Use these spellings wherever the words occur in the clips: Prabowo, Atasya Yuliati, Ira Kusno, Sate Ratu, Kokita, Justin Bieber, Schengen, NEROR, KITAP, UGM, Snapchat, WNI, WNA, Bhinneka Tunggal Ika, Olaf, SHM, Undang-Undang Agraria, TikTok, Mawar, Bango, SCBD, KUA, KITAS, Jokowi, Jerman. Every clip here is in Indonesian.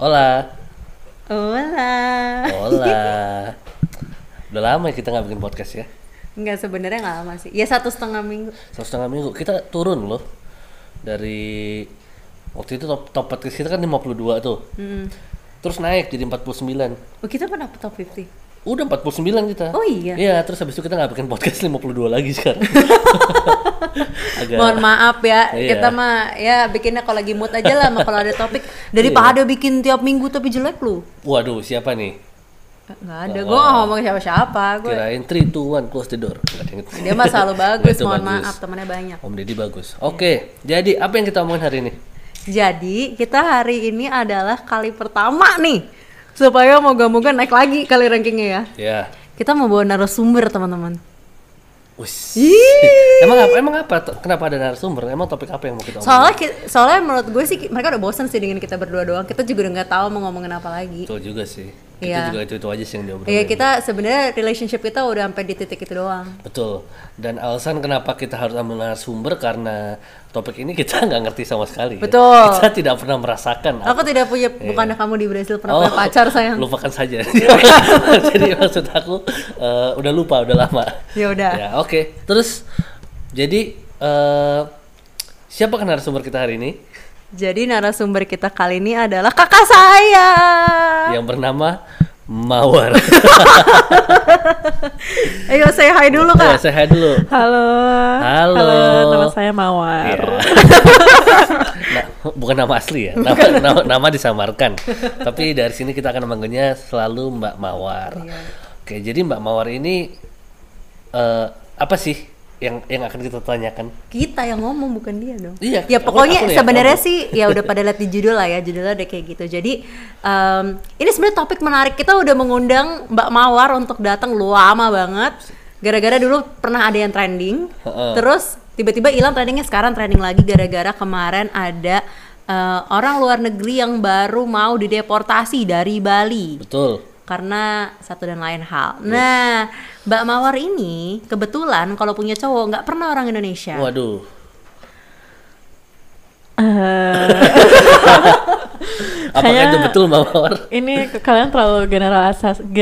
Hola. Udah lama kita nggak bikin podcast ya? Nggak, sebenarnya nggak lama sih. Ya 1,5 minggu. 1,5 minggu kita turun loh dari waktu itu top podcast kita kan 52 tuh. Terus naik jadi 49. Oh, kita pernah top 50? Udah 49 kita. Oh iya. Iya, terus habis itu kita nggak bikin podcast 52 lagi sekarang. Agak... Mohon maaf ya, iya. Kita mah ya bikinnya kalau lagi mood aja lah, kalau ada topik. Daripada iya. Bikin tiap minggu tapi jelek lu. Waduh, siapa nih? Nggak ada, gue nggak ngomong siapa-siapa. Gua... Kirain 3, 2, 1, close the door. Dia mah selalu bagus, mohon bagus. Maaf temannya banyak. Om Deddy bagus. Oke, yeah. Jadi apa yang kita omongin hari ini? Jadi kita hari ini adalah kali pertama nih. Supaya moga-moga naik lagi kali rankingnya ya. Iya. Kita mau bawa narasumber teman-teman. Wuss. Emang apa? Kenapa ada narasumber? Emang topik apa yang mau kita omongin? Soalnya menurut gue sih mereka udah bosan sih dengan kita berdua doang. Kita juga udah nggak tahu mau ngomongin apa lagi. Betul juga sih. Kita juga itu aja sih yang diobrolin. Iya, kita sebenarnya relationship kita udah sampai di titik itu doang. Betul. Dan alasan kenapa kita harus ambil narasumber karena topik ini kita nggak ngerti sama sekali. Betul. Ya. Kita tidak pernah merasakan. Aku tidak punya, bukan kamu di Brazil pernah punya pacar sayang. Lupakan saja. Jadi maksud aku udah lupa, udah lama. Yaudah. Ya udah. Oke. Terus jadi siapa narasumber kita hari ini? Jadi narasumber kita kali ini adalah kakak saya yang bernama Mawar. Ayo say hi dulu kak. Say hi dulu. Halo. Nama saya Mawar. Yeah. Nah, bukan nama asli ya. Nama disamarkan. Tapi dari sini kita akan manggilnya selalu Mbak Mawar. Yeah. Oke, jadi Mbak Mawar ini apa sih? yang akan kita tanyakan. Kita yang ngomong bukan dia dong. Iya. Ya pokoknya sebenarnya sih ya udah pada lihat di judul lah ya, judulnya udah kayak gitu. Jadi ini sebenarnya topik menarik. Kita udah mengundang Mbak Mawar untuk datang lama banget. Gara-gara dulu pernah ada yang trending, terus tiba-tiba hilang trendingnya, sekarang trending lagi gara-gara kemarin ada orang luar negeri yang baru mau dideportasi dari Bali. Betul. Karena satu dan lain hal. Nah, Mbak Mawar ini kebetulan kalau punya cowok nggak pernah orang Indonesia. Waduh. Apakah itu betul Mbak Mawar? Ini kalian terlalu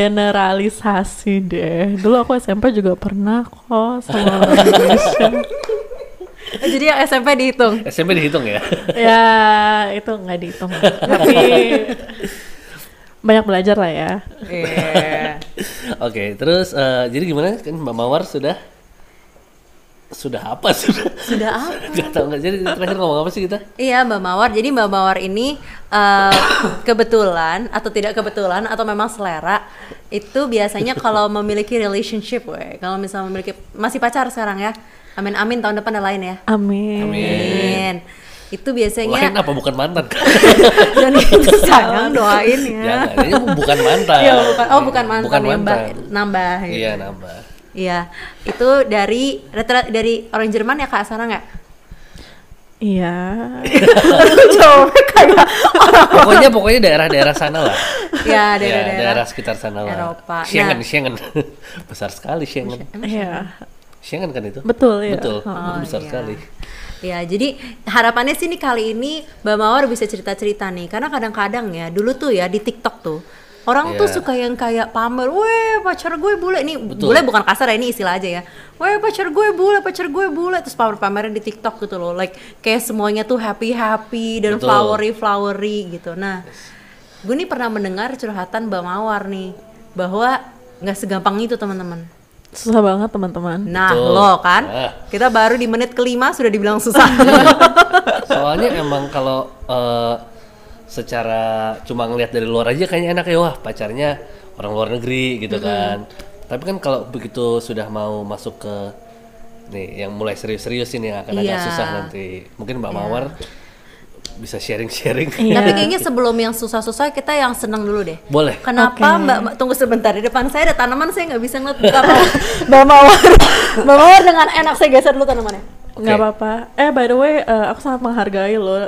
generalisasi deh. Dulu aku SMP juga pernah kok sama orang Indonesia. Jadi yang SMP dihitung ya? Ya, itu nggak dihitung. Tapi... banyak belajar lah ya. Yeah. Oke, terus jadi gimana kan Mbak Mawar sudah apa? Gak tau nggak, jadi terakhir ngomong apa sih kita? Iya Mbak Mawar, jadi Mbak Mawar ini kebetulan atau tidak kebetulan atau memang selera itu biasanya kalau memiliki relationship, kalau misalnya memiliki masih pacar sekarang ya, amin tahun depan ada lain ya. Amin. Itu biasanya lain apa bukan mantan? Dan itu sayang doain ya. Jangan, ini bukan mantan. Ya, bukan mantan. Nambah. Gitu. Iya nambah. Iya, itu dari orang Jerman ya kak Sarah nggak? Iya. Jauh kayak. Pokoknya daerah-daerah sana lah. Iya daerah sekitar sana lah. Eropa. Schengen. Besar sekali Schengen. Iya. Schengen kan itu? Betul. Besar sekali. Ya, jadi harapannya sih nih kali ini Mbak Mawar bisa cerita-cerita nih. Karena kadang-kadang ya, dulu tuh ya di TikTok tuh orang tuh suka yang kayak pamer, weh pacar gue bule. Ini betul. Bule bukan kasar ya, ini istilah aja ya. Weh pacar gue bule. Terus pamer-pamerin di TikTok gitu loh. Like kayak semuanya tuh happy-happy dan betul. flowery gitu. Nah, gue nih pernah mendengar curhatan Mbak Mawar nih bahwa gak segampang itu teman-teman. Susah banget teman-teman. Nah betul. Lo kan, kita baru di menit ke-5 sudah dibilang susah. Soalnya emang kalau secara cuma ngelihat dari luar aja kayaknya enak ya, wah pacarnya orang luar negeri gitu kan. Tapi kan kalau begitu sudah mau masuk ke nih yang mulai serius-serius ini akan agak susah nanti. Mungkin Mbak Mawar bisa sharing. Yeah. Tapi kayaknya sebelum yang susah-susah kita yang seneng dulu deh. Boleh. Kenapa Mbak? Tunggu sebentar, di depan saya ada tanaman, saya nggak bisa ngeliat. Mbak Mawar dengan enak saya geser dulu tanamannya. Nggak apa-apa. By the way, aku sangat menghargai loh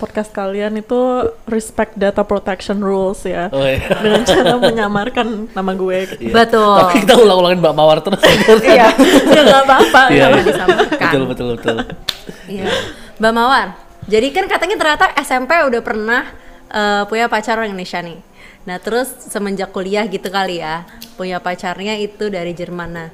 podcast kalian itu respect data protection rules ya. Oh, iya. Dengan cara menyamarkan nama gue. Iya. Betul. Tapi kita ulang-ulangin Mbak Mawar terus. Iya, nggak apa-apa. Iya, betul. Iya. Mbak Mawar, jadi kan katanya ternyata SMP udah pernah punya pacar orang Indonesia nih. Nah terus semenjak kuliah gitu kali ya, punya pacarnya itu dari Jerman. Nah,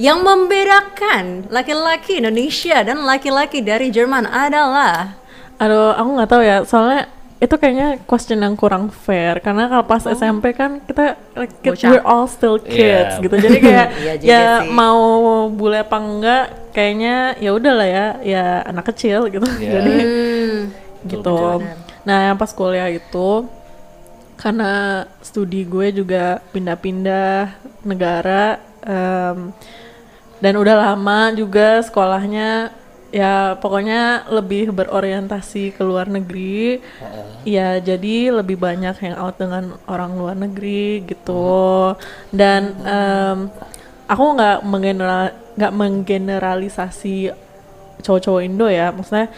yang membedakan laki-laki Indonesia dan laki-laki dari Jerman adalah, aduh aku nggak tahu ya, soalnya itu kayaknya question yang kurang fair karena kalau pas SMP kan kita we're all still kids gitu, jadi kayak ya mau bule apa enggak kayaknya ya udahlah ya anak kecil gitu, jadi gitu. Nah yang pas kuliah itu karena studi gue juga pindah-pindah negara. Dan udah lama juga sekolahnya, ya pokoknya lebih berorientasi ke luar negeri, ya jadi lebih banyak hangout dengan orang luar negeri gitu. Dan aku nggak menggeneralisasi cowok-cowok Indo ya, maksudnya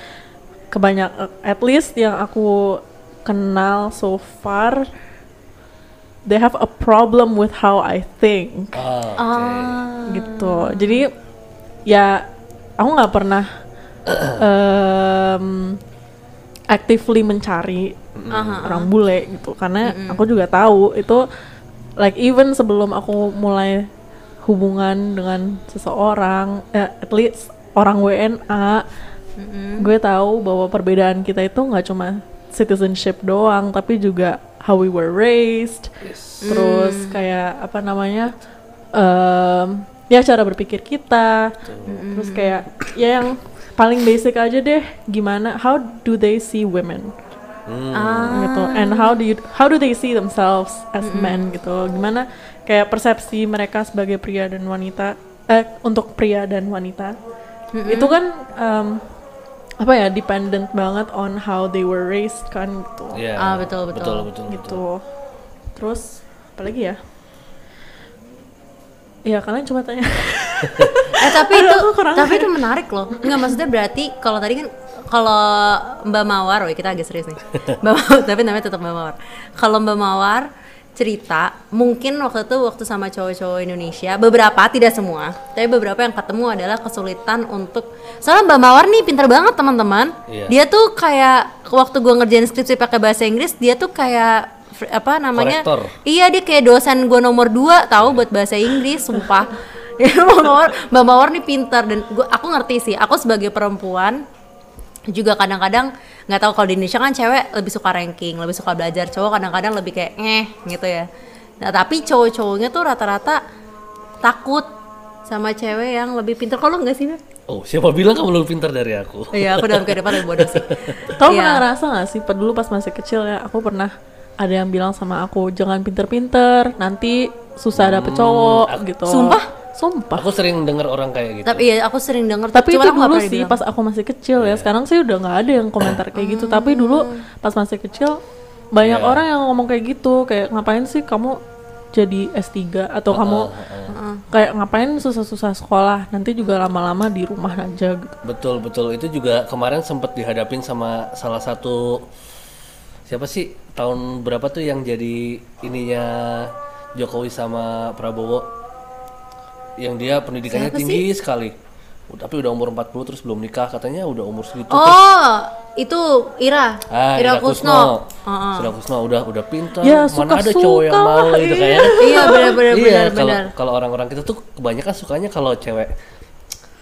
kebanyakan at least yang aku kenal so far, they have a problem with how I think. Gitu. Jadi ya aku nggak pernah actively mencari orang bule gitu, karena aku juga tahu itu like even sebelum aku mulai hubungan dengan seseorang, at least orang WNA, gue tahu bahwa perbedaan kita itu nggak cuma citizenship doang, tapi juga how we were raised, terus kayak apa namanya, ya cara berpikir kita, terus kayak ya yang paling basic aja deh, gimana how do they see women, gitu, and how do they see themselves as men gitu, gimana kayak persepsi mereka sebagai pria dan wanita, untuk pria dan wanita, itu kan apa ya, dependent banget on how they were raised kan gitu. Betul. Terus apalagi ya? Ya kalian cuma tanya. Tapi itu menarik loh. Enggak, maksudnya berarti kalau tadi kan kalau Mbak Mawar, kita agak serius nih. Mbak Mawar, tapi namanya tetap Mbak Mawar. Kalau Mbak Mawar cerita, mungkin waktu sama cowok-cowok Indonesia, beberapa, tidak semua, tapi beberapa yang ketemu adalah kesulitan untuk, soalnya Mbak Mawar nih pintar banget teman-teman, dia tuh kayak waktu gue ngerjain skripsi pakai bahasa Inggris, dia tuh kayak apa namanya, korektor. Iya, dia kayak dosen gue nomor 2 tahu buat bahasa Inggris, sumpah. Mbak Mawar nih pintar, dan aku ngerti sih, aku sebagai perempuan juga kadang-kadang nggak tahu, kalau di Indonesia kan cewek lebih suka ranking, lebih suka belajar, cowok kadang-kadang lebih kayak gitu ya. Nah tapi cowok-cowoknya tuh rata-rata takut sama cewek yang lebih pintar. Kalau nggak sih? Oh, siapa bilang kamu lebih pintar dari aku? Iya, aku dalam kehidupan lebih bodoh sih. Kamu pernah ngerasa nggak sih? Dulu pas masih kecil ya, aku pernah ada yang bilang sama aku, jangan pintar-pintar, nanti susah dapet cowok gitu. Sumpah. Aku sering dengar orang kayak gitu. Tapi itu dulu sih pas aku masih kecil ya. Sekarang sih udah nggak ada yang komentar kayak gitu. Tapi dulu pas masih kecil banyak orang yang ngomong kayak gitu. Kayak ngapain sih kamu jadi S3 atau kamu kayak ngapain susah-susah sekolah, nanti juga lama-lama di rumah aja gitu. Betul. Itu juga kemarin sempat dihadapin sama salah satu, siapa sih, tahun berapa tuh yang jadi ininya Jokowi sama Prabowo, yang dia pendidikannya tinggi sekali, tapi udah umur 40 terus belum nikah, katanya udah umur segitu. Itu Ira Kusno. Ira Kusno udah pintar, ya, mana ada cowok yang mau gitu kayaknya. Iya benar. Kalau orang-orang kita tuh kebanyakan sukanya kalau cewek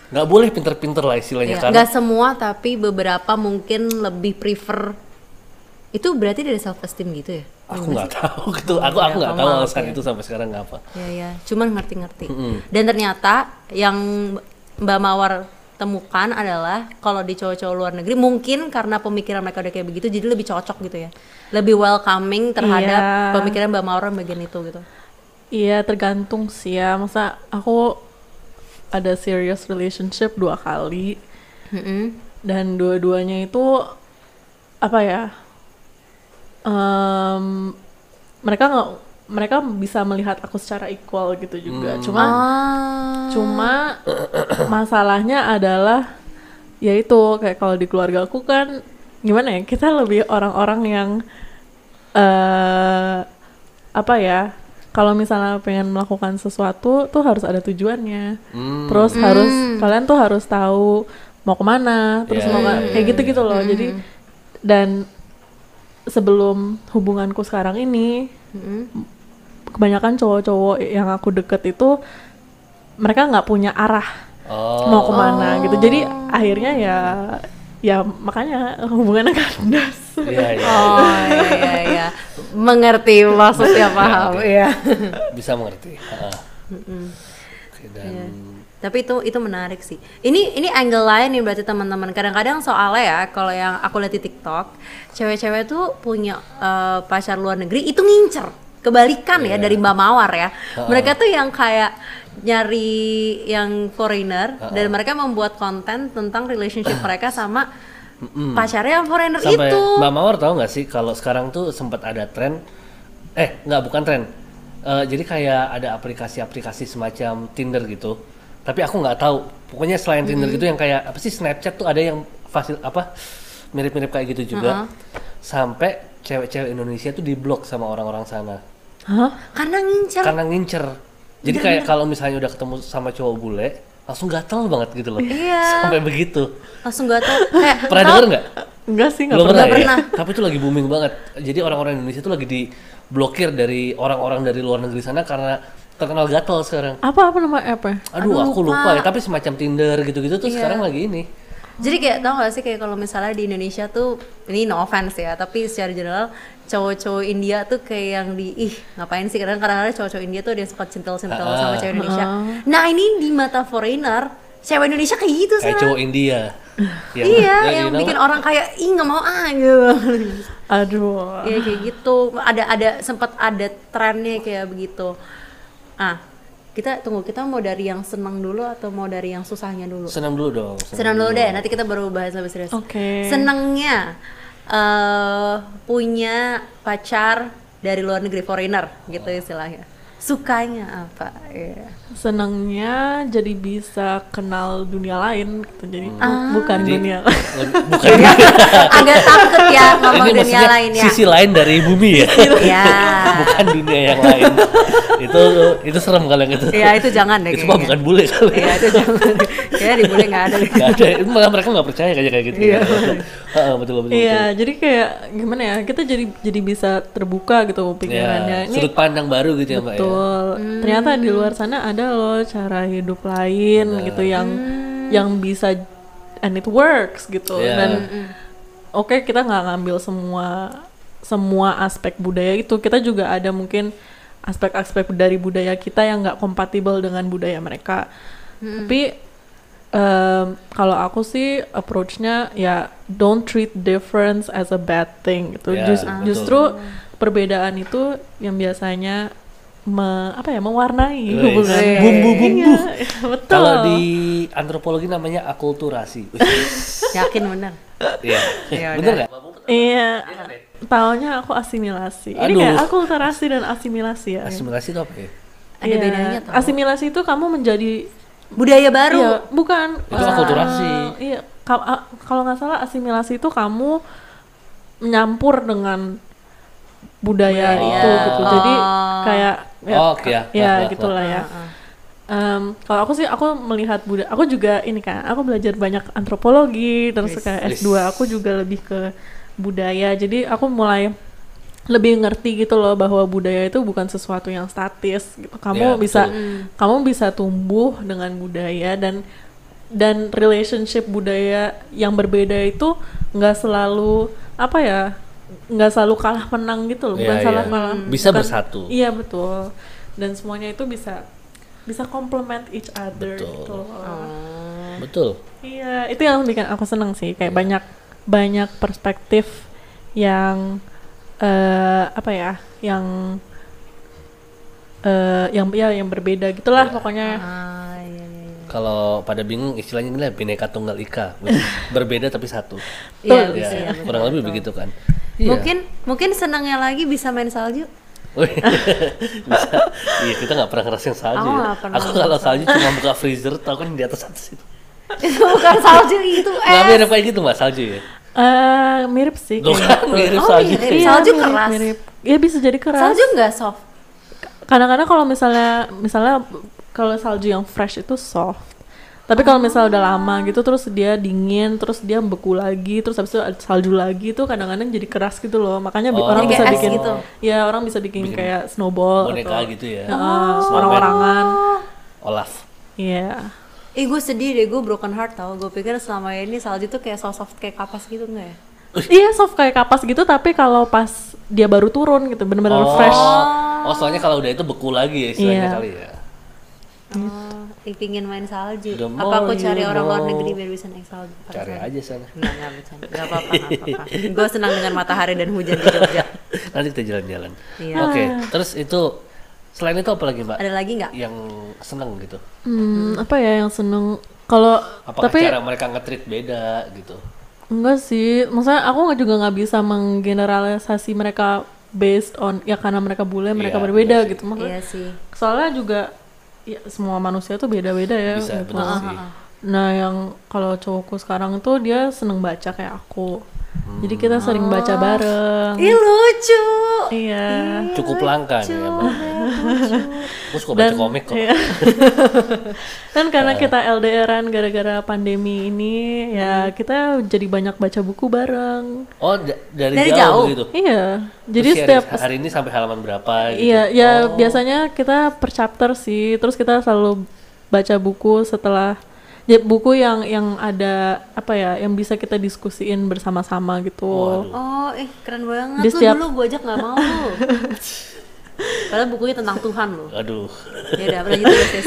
nggak boleh pintar-pintar lah istilahnya kan. Nggak semua, tapi beberapa mungkin lebih prefer. Itu berarti dari self esteem gitu ya? Aku nggak tahu gitu, aku nggak tahu alasan itu sampai sekarang nggak apa. Iya, cuman ngerti. Dan ternyata yang Mbak Mawar temukan adalah kalau di cowok-cowok luar negeri mungkin karena pemikiran mereka udah kayak begitu, jadi lebih cocok gitu ya, lebih welcoming terhadap pemikiran Mbak Mawar bagian itu gitu. Iya, tergantung sih ya. Masa aku ada serious relationship 2 kali dan dua-duanya itu apa ya? Mereka bisa melihat aku secara equal gitu juga. Cuma masalahnya adalah ya itu kayak kalau di keluarga aku kan gimana ya, kita lebih orang-orang yang apa ya, kalau misalnya pengen melakukan sesuatu tuh harus ada tujuannya, terus harus kalian tuh harus tahu mau kemana, terus mau kayak gitu-gitu loh. Jadi dan sebelum hubunganku sekarang ini, kebanyakan cowok-cowok yang aku deket itu mereka nggak punya arah mau kemana gitu. Jadi akhirnya ya makanya hubungannya kandas. Iya. Mengerti maksudnya, paham ya. Bisa mengerti. Okay, dan tapi itu menarik sih. Ini angle lain nih berarti teman-teman. Kadang-kadang soalnya ya kalau yang aku lihat di TikTok, cewek-cewek tuh punya pacar luar negeri itu ngincer. Kebalikan ya dari Mbak Mawar ya. Mereka tuh yang kayak nyari yang foreigner dan mereka membuat konten tentang relationship mereka sama pacarnya foreigner. Sampai itu Mbak Mawar tahu nggak sih kalau sekarang tuh sempat ada tren jadi kayak ada aplikasi-aplikasi semacam Tinder gitu, tapi aku nggak tahu pokoknya selain Tinder gitu yang kayak apa sih, Snapchat tuh ada yang fasil apa mirip-mirip kayak gitu juga. Sampai cewek-cewek Indonesia tuh diblok sama orang-orang sana karena ngincer. Jadi kayak kalau misalnya udah ketemu sama cowok bule langsung gatel banget gitu loh. Sampai begitu. Langsung gatel. Pernah denger nggak? Enggak sih, nggak pernah. Ya? Tapi itu lagi booming banget. Jadi orang-orang Indonesia tuh lagi diblokir dari orang-orang dari luar negeri sana karena terkenal gatel sekarang. Apa nama app-nya? Aduh, aku lupa ya. Tapi semacam Tinder gitu-gitu tuh sekarang lagi ini. Jadi kayak tau gak sih kayak kalau misalnya di Indonesia tuh, ini no offense ya, tapi secara general cowok-cowok India tuh kayak yang ngapain sih, kadang-kadang cowok-cowok India tuh ada yang suka centil-centil sama cewek Indonesia. Nah ini di mata foreigner, cewek Indonesia kayak gitu sih. Kayak cowok India. Yang bikin orang kayak, ih gak mau gitu. Aduh. Iya kayak gitu, sempat ada trennya kayak begitu. Kita mau dari yang senang dulu atau mau dari yang susahnya dulu? Senang dulu dong. Senang dulu deh, nanti kita baru bahas lebih serius. Oke. Senangnya punya pacar dari luar negeri, foreigner gitu istilahnya. Sukanya apa? Senangnya jadi bisa kenal dunia lain gitu. Jadi bukan dunia. Bukan. Agak takut ya ngomong dunia lain ya. Sisi lain dari bumi ya. Bukan dunia yang lain. Itu serem kalau yang itu. Iya, itu jangan deh. Itu mah bukan bule kali. Iya, itu jangan. Kayaknya di bule nggak ada. Nggak ada. Mereka nggak percaya kayak gitu. Iya. Betul. Iya, jadi kayak gimana ya? Kita jadi bisa terbuka gitu pikirannya. Sudut pandang baru gitu ya, Mbak. Betul. Ternyata di luar sana ada loh cara hidup lain gitu yang bisa and it works gitu. Dan oke, kita nggak ngambil semua aspek budaya itu. Kita juga ada mungkin aspek-aspek dari budaya kita yang nggak kompatibel dengan budaya mereka. Tapi kalau aku sih approach-nya ya don't treat difference as a bad thing gitu. Justru perbedaan itu yang biasanya mewarnai hubungan. Bumbu-bumbu. Betul. Kalau di antropologi namanya akulturasi. Yakin benar. Iya. Benar enggak? Iya. Taunya aku asimilasi. Ini kayak akulturasi dan asimilasi ya. Asimilasi itu apa ya? Ada bedanya tau. Asimilasi itu kamu menjadi budaya baru. Iya, bukan. Itu akulturasi. Iya. Kalau nggak salah asimilasi itu kamu menyampur dengan budaya itu gitu. Jadi kayak gitulah ya. Kalau aku sih aku melihat budaya. Aku juga ini kan, aku belajar banyak antropologi terus kayak S2 aku juga lebih ke budaya. Jadi aku mulai lebih ngerti gitu loh bahwa budaya itu bukan sesuatu yang statis gitu. Kamu bisa tumbuh dengan budaya dan relationship budaya yang berbeda itu nggak selalu kalah menang gitu loh, bukan bersatu. Iya betul. Dan semuanya itu bisa complement each other gitu loh. Betul. Iya, itu yang bikin aku seneng sih, kayak banyak perspektif yang yang berbeda gitulah pokoknya. Kalau pada bingung istilahnya ini Bhinneka Tunggal Ika, berbeda tapi satu. Iya, kurang lebih begitu kan. Mungkin senangnya lagi bisa main salju. Bisa. Iya, kita nggak pernah ngerasain salju. Aku kalau salju cuma buka freezer, tau kan di atas situ. Itu bukan salju, itu es. Nggak mirip kayak gitu Mbak, salju ya? Mirip sih. Mirip salju. Salju keras. Ya bisa jadi keras. Salju nggak soft? Kadang-kadang kalau misalnya kalau salju yang fresh itu soft. Tapi kalau misalnya udah lama gitu, terus dia dingin, terus dia beku lagi, terus habis itu salju lagi, itu kadang-kadang jadi keras gitu loh. Makanya orang bisa bikin gitu. Ya orang bisa bikin kayak snowball boneka atau, gitu ya. Orang-orangan. Olaf. Iya. Yeah. Ih gue sedih deh, gue broken heart tau. Gue pikir selama ini salju tuh kayak soft kayak kapas gitu, enggak ya? Iya soft kayak kapas gitu, tapi kalau pas dia baru turun gitu, bener-bener fresh. Oh, soalnya kalau udah itu beku lagi ya istilahnya kali ya. Pingin main salju. Apa aku cari orang luar negeri biar bisa naik salju? Cari aja sana. Nggak bercanda. Nggak apa-apa. Gue senang dengan matahari dan hujan di Jogja. Nanti kita jalan-jalan. Iya. Oke. Terus itu selain itu apa lagi Mbak? Ada lagi nggak? Yang seneng gitu? Apa ya yang seneng? Kalau tapi cara mereka nge-treat beda gitu? Enggak sih. Maksudnya aku juga nggak bisa menggeneralisasi mereka based on ya karena mereka bule mereka berbeda gitu maksudnya. Iya sih. Soalnya juga ya, semua manusia tuh beda-beda ya. Bisa, gitu. Benar sih. Nah, yang kalau cowokku sekarang tuh dia seneng baca kayak aku. Jadi kita sering baca bareng. Ih, lucu. Iya. Cukup langka nih emang. Aku suka baca komik kok. Iya. Dan karena kita LDR-an gara-gara pandemi ini, ya kita jadi banyak baca buku bareng. Oh, dari jauh gitu. Iya. Jadi terus setiap hari ini sampai halaman berapa gitu. Iya, ya biasanya kita per chapter sih. Terus kita selalu baca buku setelah buku yang ada apa ya yang bisa kita diskusiin bersama-sama gitu. Keren banget. Lu gua ajak nggak mau lu. Padahal bukunya tentang Tuhan lu. Aduh. Ya udah berarti guys.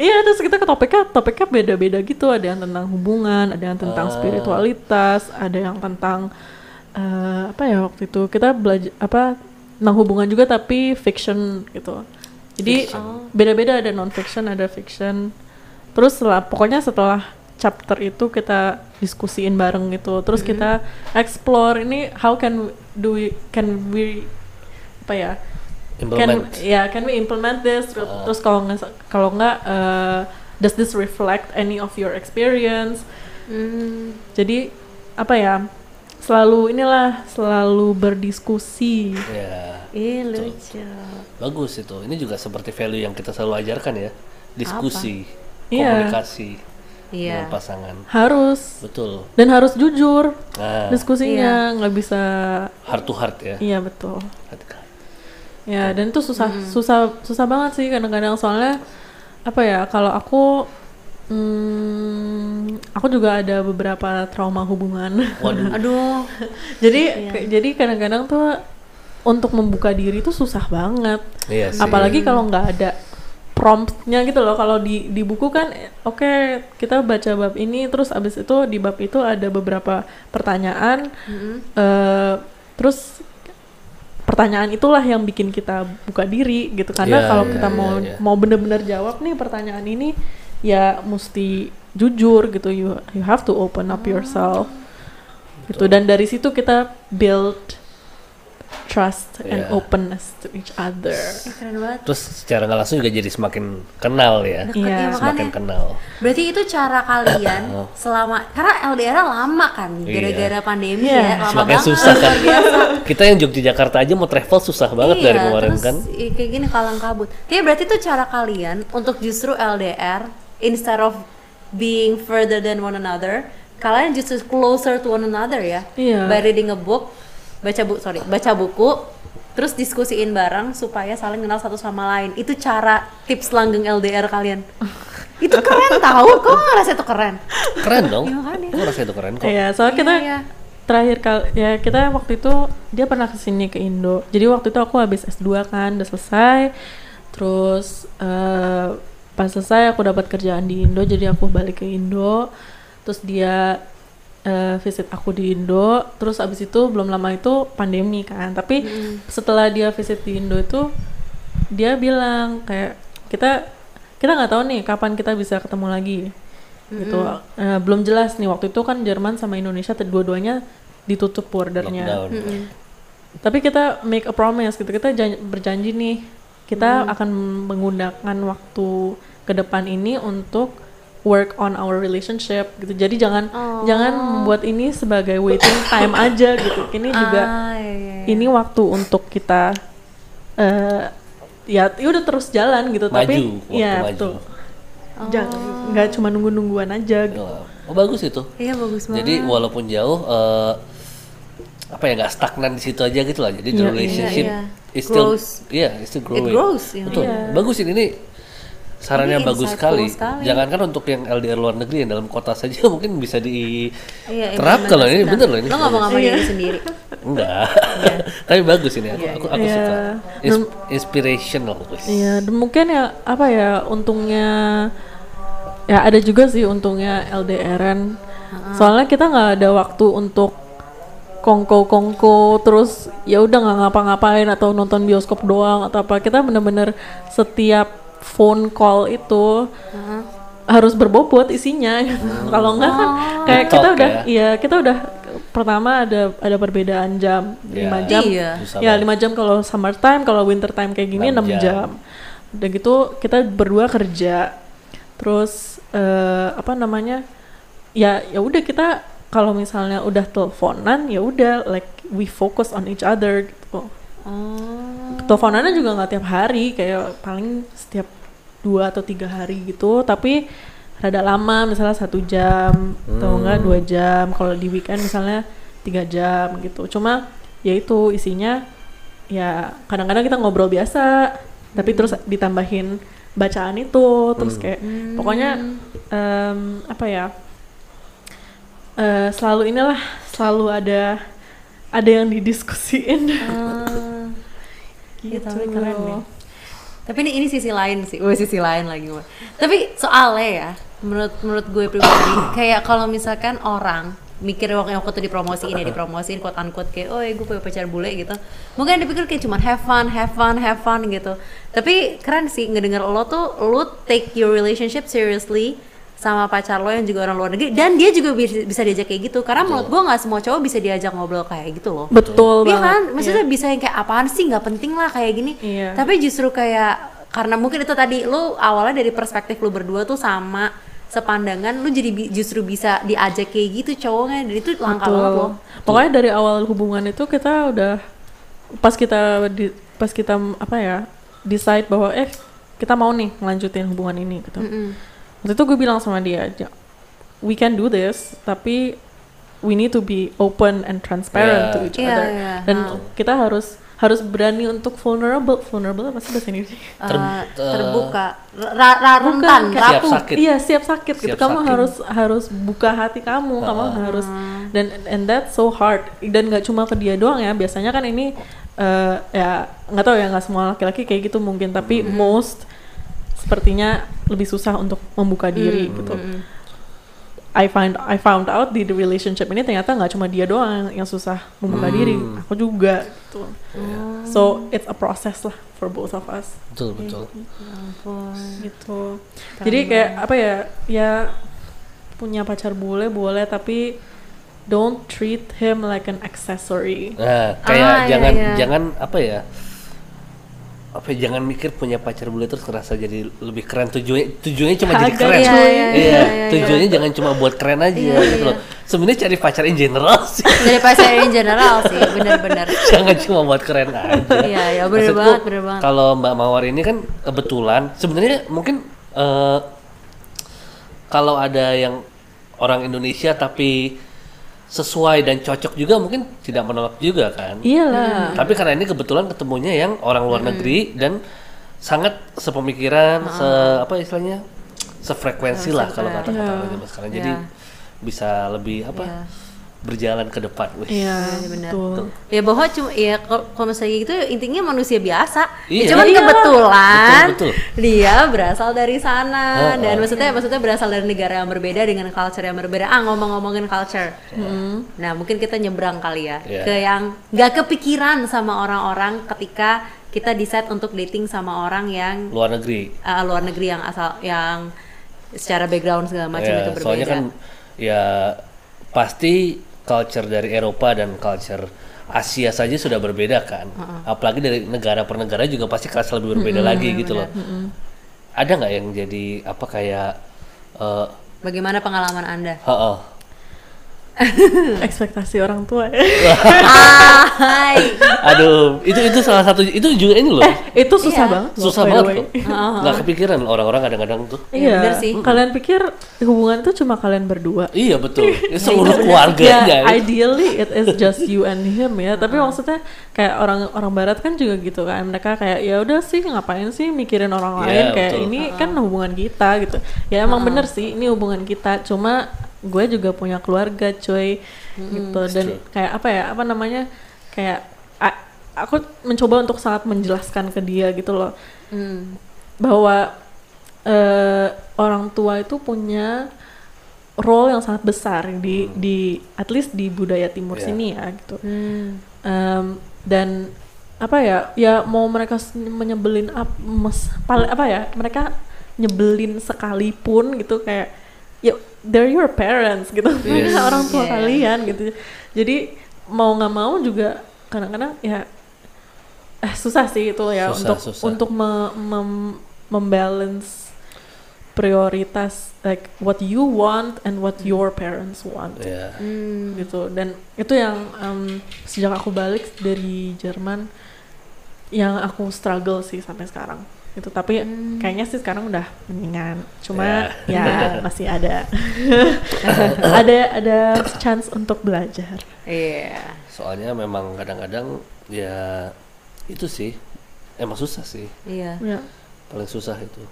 Iya, terus kita ke topiknya beda-beda gitu. Ada yang tentang hubungan, ada yang tentang spiritualitas, ada yang tentang apa ya waktu itu kita belajar apa tentang hubungan juga tapi fiction gitu. Jadi beda-beda, ada non-fiction, ada fiction. Terus pokoknya setelah chapter itu kita diskusiin bareng gitu. Terus kita explore ini how can we apa ya? Implement. Can we implement this? Terus kalau nggak does this reflect any of your experience? Jadi apa ya? Selalu berdiskusi. Iya. Ih, lucu. Bagus itu. Ini juga seperti value yang kita selalu ajarkan ya. Diskusi, komunikasi dengan pasangan. Harus. Betul. Dan harus jujur. Nah, diskusinya nggak bisa heart to heart ya. Iya, betul. Heart to heart. Ya, dan itu susah banget sih kadang-kadang soalnya apa ya? Kalau aku juga ada beberapa trauma hubungan. Waduh. Aduh. Jadi kadang-kadang tuh untuk membuka diri tuh susah banget. Iya sih. Apalagi kalau nggak ada promptnya gitu loh. Kalau di buku kan, oke, kita baca bab ini, terus abis itu di bab itu ada beberapa pertanyaan. Terus pertanyaan itulah yang bikin kita buka diri gitu. Karena kalau kita mau bener-bener jawab nih pertanyaan ini. Ya mesti jujur gitu, you have to open up yourself. Gitu. Dan dari situ kita build trust and openness to each other. Keren banget. Terus secara nggak langsung juga jadi semakin kenal ya. Semakin kenal. Berarti itu cara kalian selama karena LDR lama kan gara-gara pandemi ya. Lama semakin banget. Susah kan. Kita yang Yogyakarta aja mau travel susah banget dari kemarin terus, kan. Iya, kayak gini kalang kabut. Jadi berarti itu cara kalian untuk justru LDR instead of being further than one another, kalian justru closer to one another ya. Yeah. By reading a book, baca buku, terus diskusiin bareng supaya saling kenal satu sama lain. Itu cara tips langgeng LDR kalian. Itu keren tahu, kok ngerasa itu keren? Keren dong. Kok ngerasa itu keren kok? Iya, soalnya kita terakhir kali ya kita waktu itu dia pernah kesini ke Indo. Jadi waktu itu aku habis S2 kan, udah selesai. Terus pas selesai aku dapat kerjaan di Indo, jadi aku balik ke Indo. Terus dia visit aku di Indo. Terus abis itu belum lama itu pandemi kan. Tapi setelah dia visit di Indo itu dia bilang kayak kita nggak tahu nih kapan kita bisa ketemu lagi gitu. Belum jelas nih waktu itu kan Jerman sama Indonesia dua-duanya ditutup bordernya. Tapi kita make a promise gitu, kita berjanji nih kita akan menggunakan waktu ke depan ini untuk work on our relationship gitu. Jadi jangan membuat ini sebagai waiting time aja gitu. Ini juga ini waktu untuk kita ya udah terus jalan gitu. Maju, tapi ya betul. Nggak cuma nunggu-nungguan aja gitu. Oh, bagus itu. Iya, bagus banget. Jadi walaupun jauh apa ya, nggak stagnan di situ aja gitu lah. Jadi the relationship is still growing. It grows, betul. Bagus ini sarannya, bagus sekali. Jangankan untuk yang LDR luar negeri, yang dalam kota saja mungkin bisa diterapkan loh. Ini bener loh ini. Lo nggak mau ngapain ini sendiri? Enggak. Tapi bagus ini. Aku suka. Inspirational guys. Iya, mungkin ya apa ya, untungnya ya ada juga sih untungnya LDR-an. Soalnya kita nggak ada waktu untuk kongko-kongko terus ya udah nggak ngapa-ngapain atau nonton bioskop doang atau apa. Kita bener-bener setiap phone call itu harus berbobot isinya gitu. Kalau enggak kan kayak kita udah pertama ada perbedaan jam 5 jam ya 5 jam kalau summer time, kalau winter time kayak gini 6 jam. Udah gitu kita berdua kerja terus ya udah kita kalau misalnya udah teleponan ya udah like we focus on each other gitu. Teleponannya juga nggak tiap hari, kayak paling setiap 2 atau 3 hari gitu, tapi rada lama, misalnya 1 jam atau enggak 2 jam, kalau di weekend misalnya 3 jam gitu. Cuma ya itu isinya ya kadang-kadang kita ngobrol biasa tapi terus ditambahin bacaan itu terus kayak pokoknya selalu ada yang didiskusiin. Gitu, keren nih. Tapi ini sisi lain sih, sisi lain lagi. Tapi soalnya ya, menurut gue pribadi, kayak kalau misalkan orang mikir waktu dipromosiin quote-unquote kayak, gue punya pacar bule gitu, mungkin yang dipikir kayak cuma have fun gitu. Tapi keren sih, ngedenger lo tuh, lo take your relationship seriously sama pacar lo yang juga orang luar negeri, dan dia juga bisa diajak kayak gitu, karena menurut gue nggak semua cowok bisa diajak ngobrol kayak gitu loh. Betul banget. Iya kan, maksudnya bisa yang kayak apaan sih, nggak penting lah kayak gini. Tapi justru kayak karena mungkin itu tadi lo awalnya dari perspektif lo berdua tuh sama sepandangan, lo jadi justru bisa diajak kayak gitu cowoknya, dan itu langkah lo. Pokoknya dari awal hubungan itu kita udah pas kita decide bahwa kita mau nih ngelanjutin hubungan ini gitu. Waktu itu gue bilang sama dia, we can do this, tapi we need to be open and transparent to each other. Dan kita harus berani untuk vulnerable apa sih bahasa Indonesia? Terbuka, rentan, rapuh. Iya, siap sakit gitu. Kamu harus buka hati kamu, kamu harus and that's so hard. Dan nggak cuma ke dia doang ya. Biasanya kan ini nggak tahu ya, nggak semua laki-laki kayak gitu mungkin, tapi most sepertinya lebih susah untuk membuka diri gitu. I found out di the relationship ini ternyata nggak cuma dia doang yang susah membuka diri, aku juga gitu. So it's a process lah for both of us. Betul. Gitu. Jadi kayak punya pacar boleh tapi don't treat him like an accessory. Jangan mikir punya pacar bule terus ngerasa jadi lebih keren. Tujuannya cuma jadi keren. Tujuannya jangan cuma buat keren aja gitu loh. Sebenarnya cari pacar in general sih. Benar-benar. Jangan cuma buat keren aja. Iya, benar banget. Kalau Mbak Mawar ini kan kebetulan sebenarnya mungkin kalau ada yang orang Indonesia tapi sesuai dan cocok juga mungkin tidak menolak juga kan. Iyalah. Tapi karena ini kebetulan ketemunya yang orang luar negeri dan sangat sepemikiran, sefrekuensi lah kalau kata-kata zaman sekarang. Jadi bisa lebih berjalan ke depan. Iya, benar. Ya bahwa cuma kalau misalnya gitu intinya manusia biasa. Cuman kebetulan betul. Dia berasal dari sana dan maksudnya berasal dari negara yang berbeda dengan culture yang berbeda. Ngomongin culture. Nah, mungkin kita nyebrang kali ya ke yang nggak kepikiran sama orang-orang ketika kita decide untuk dating sama orang yang luar negeri yang asal yang secara background segala macam itu berbeda. Soalnya kan pasti culture dari Eropa dan culture Asia saja sudah berbeda kan, apalagi dari negara per negara juga pasti kerasa lebih berbeda lagi gitu loh. ada nggak yang jadi apa kayak bagaimana pengalaman Anda? Ekspektasi orang tua ya. Aduh, itu salah satu, itu juga ini loh. Itu susah banget. Susah banget tuh. Nggak kepikiran orang-orang kadang-kadang tuh. Iya, bener sih. Kalian pikir hubungan tuh cuma kalian berdua. Iya, betul. Seluruh keluarganya. Ideally it is just you and him ya. Tapi maksudnya kayak orang-orang barat kan juga gitu kan. Mereka kayak ya udah sih ngapain sih mikirin orang lain, kayak ini kan hubungan kita gitu. Ya emang bener sih ini hubungan kita, cuma gue juga punya keluarga cuy, gitu. Dan kayak apa ya, apa namanya, kayak aku mencoba untuk sangat menjelaskan ke dia gitu loh, bahwa orang tua itu punya role yang sangat besar di at least di budaya timur sini ya gitu. Dan apa ya, ya mau mereka menyebelin apa ya, mereka nyebelin sekalipun gitu, kayak ya they're your parents gitu, orang tua kalian gitu. Jadi mau nggak mau juga kadang-kadang ya susah sih itu ya, untuk membalance prioritas, like what you want and what your parents want gitu. Dan itu yang sejak aku balik dari Jerman yang aku struggle sih sampai sekarang itu. Tapi kayaknya sih sekarang udah mendingan, cuma ya masih ada ada chance untuk belajar. Soalnya memang kadang-kadang ya itu sih emang susah sih. Paling susah itu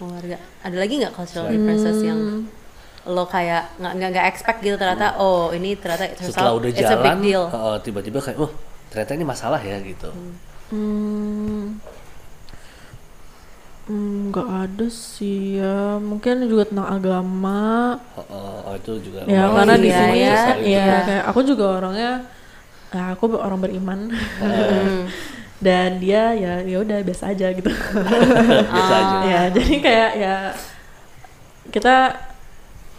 keluarga. Ada lagi nggak cultural differences yang lo kayak nggak expect gitu, ternyata oh ini ternyata setelah udah it's jalan a big deal. Tiba-tiba kayak oh ternyata ini masalah ya gitu. Nggak ada sih ya, mungkin juga tentang agama. Itu juga ya, karena di sini ya kayak aku juga orangnya, aku orang beriman dan dia ya udah biasa aja gitu. Biasa aja ya. Jadi kayak ya kita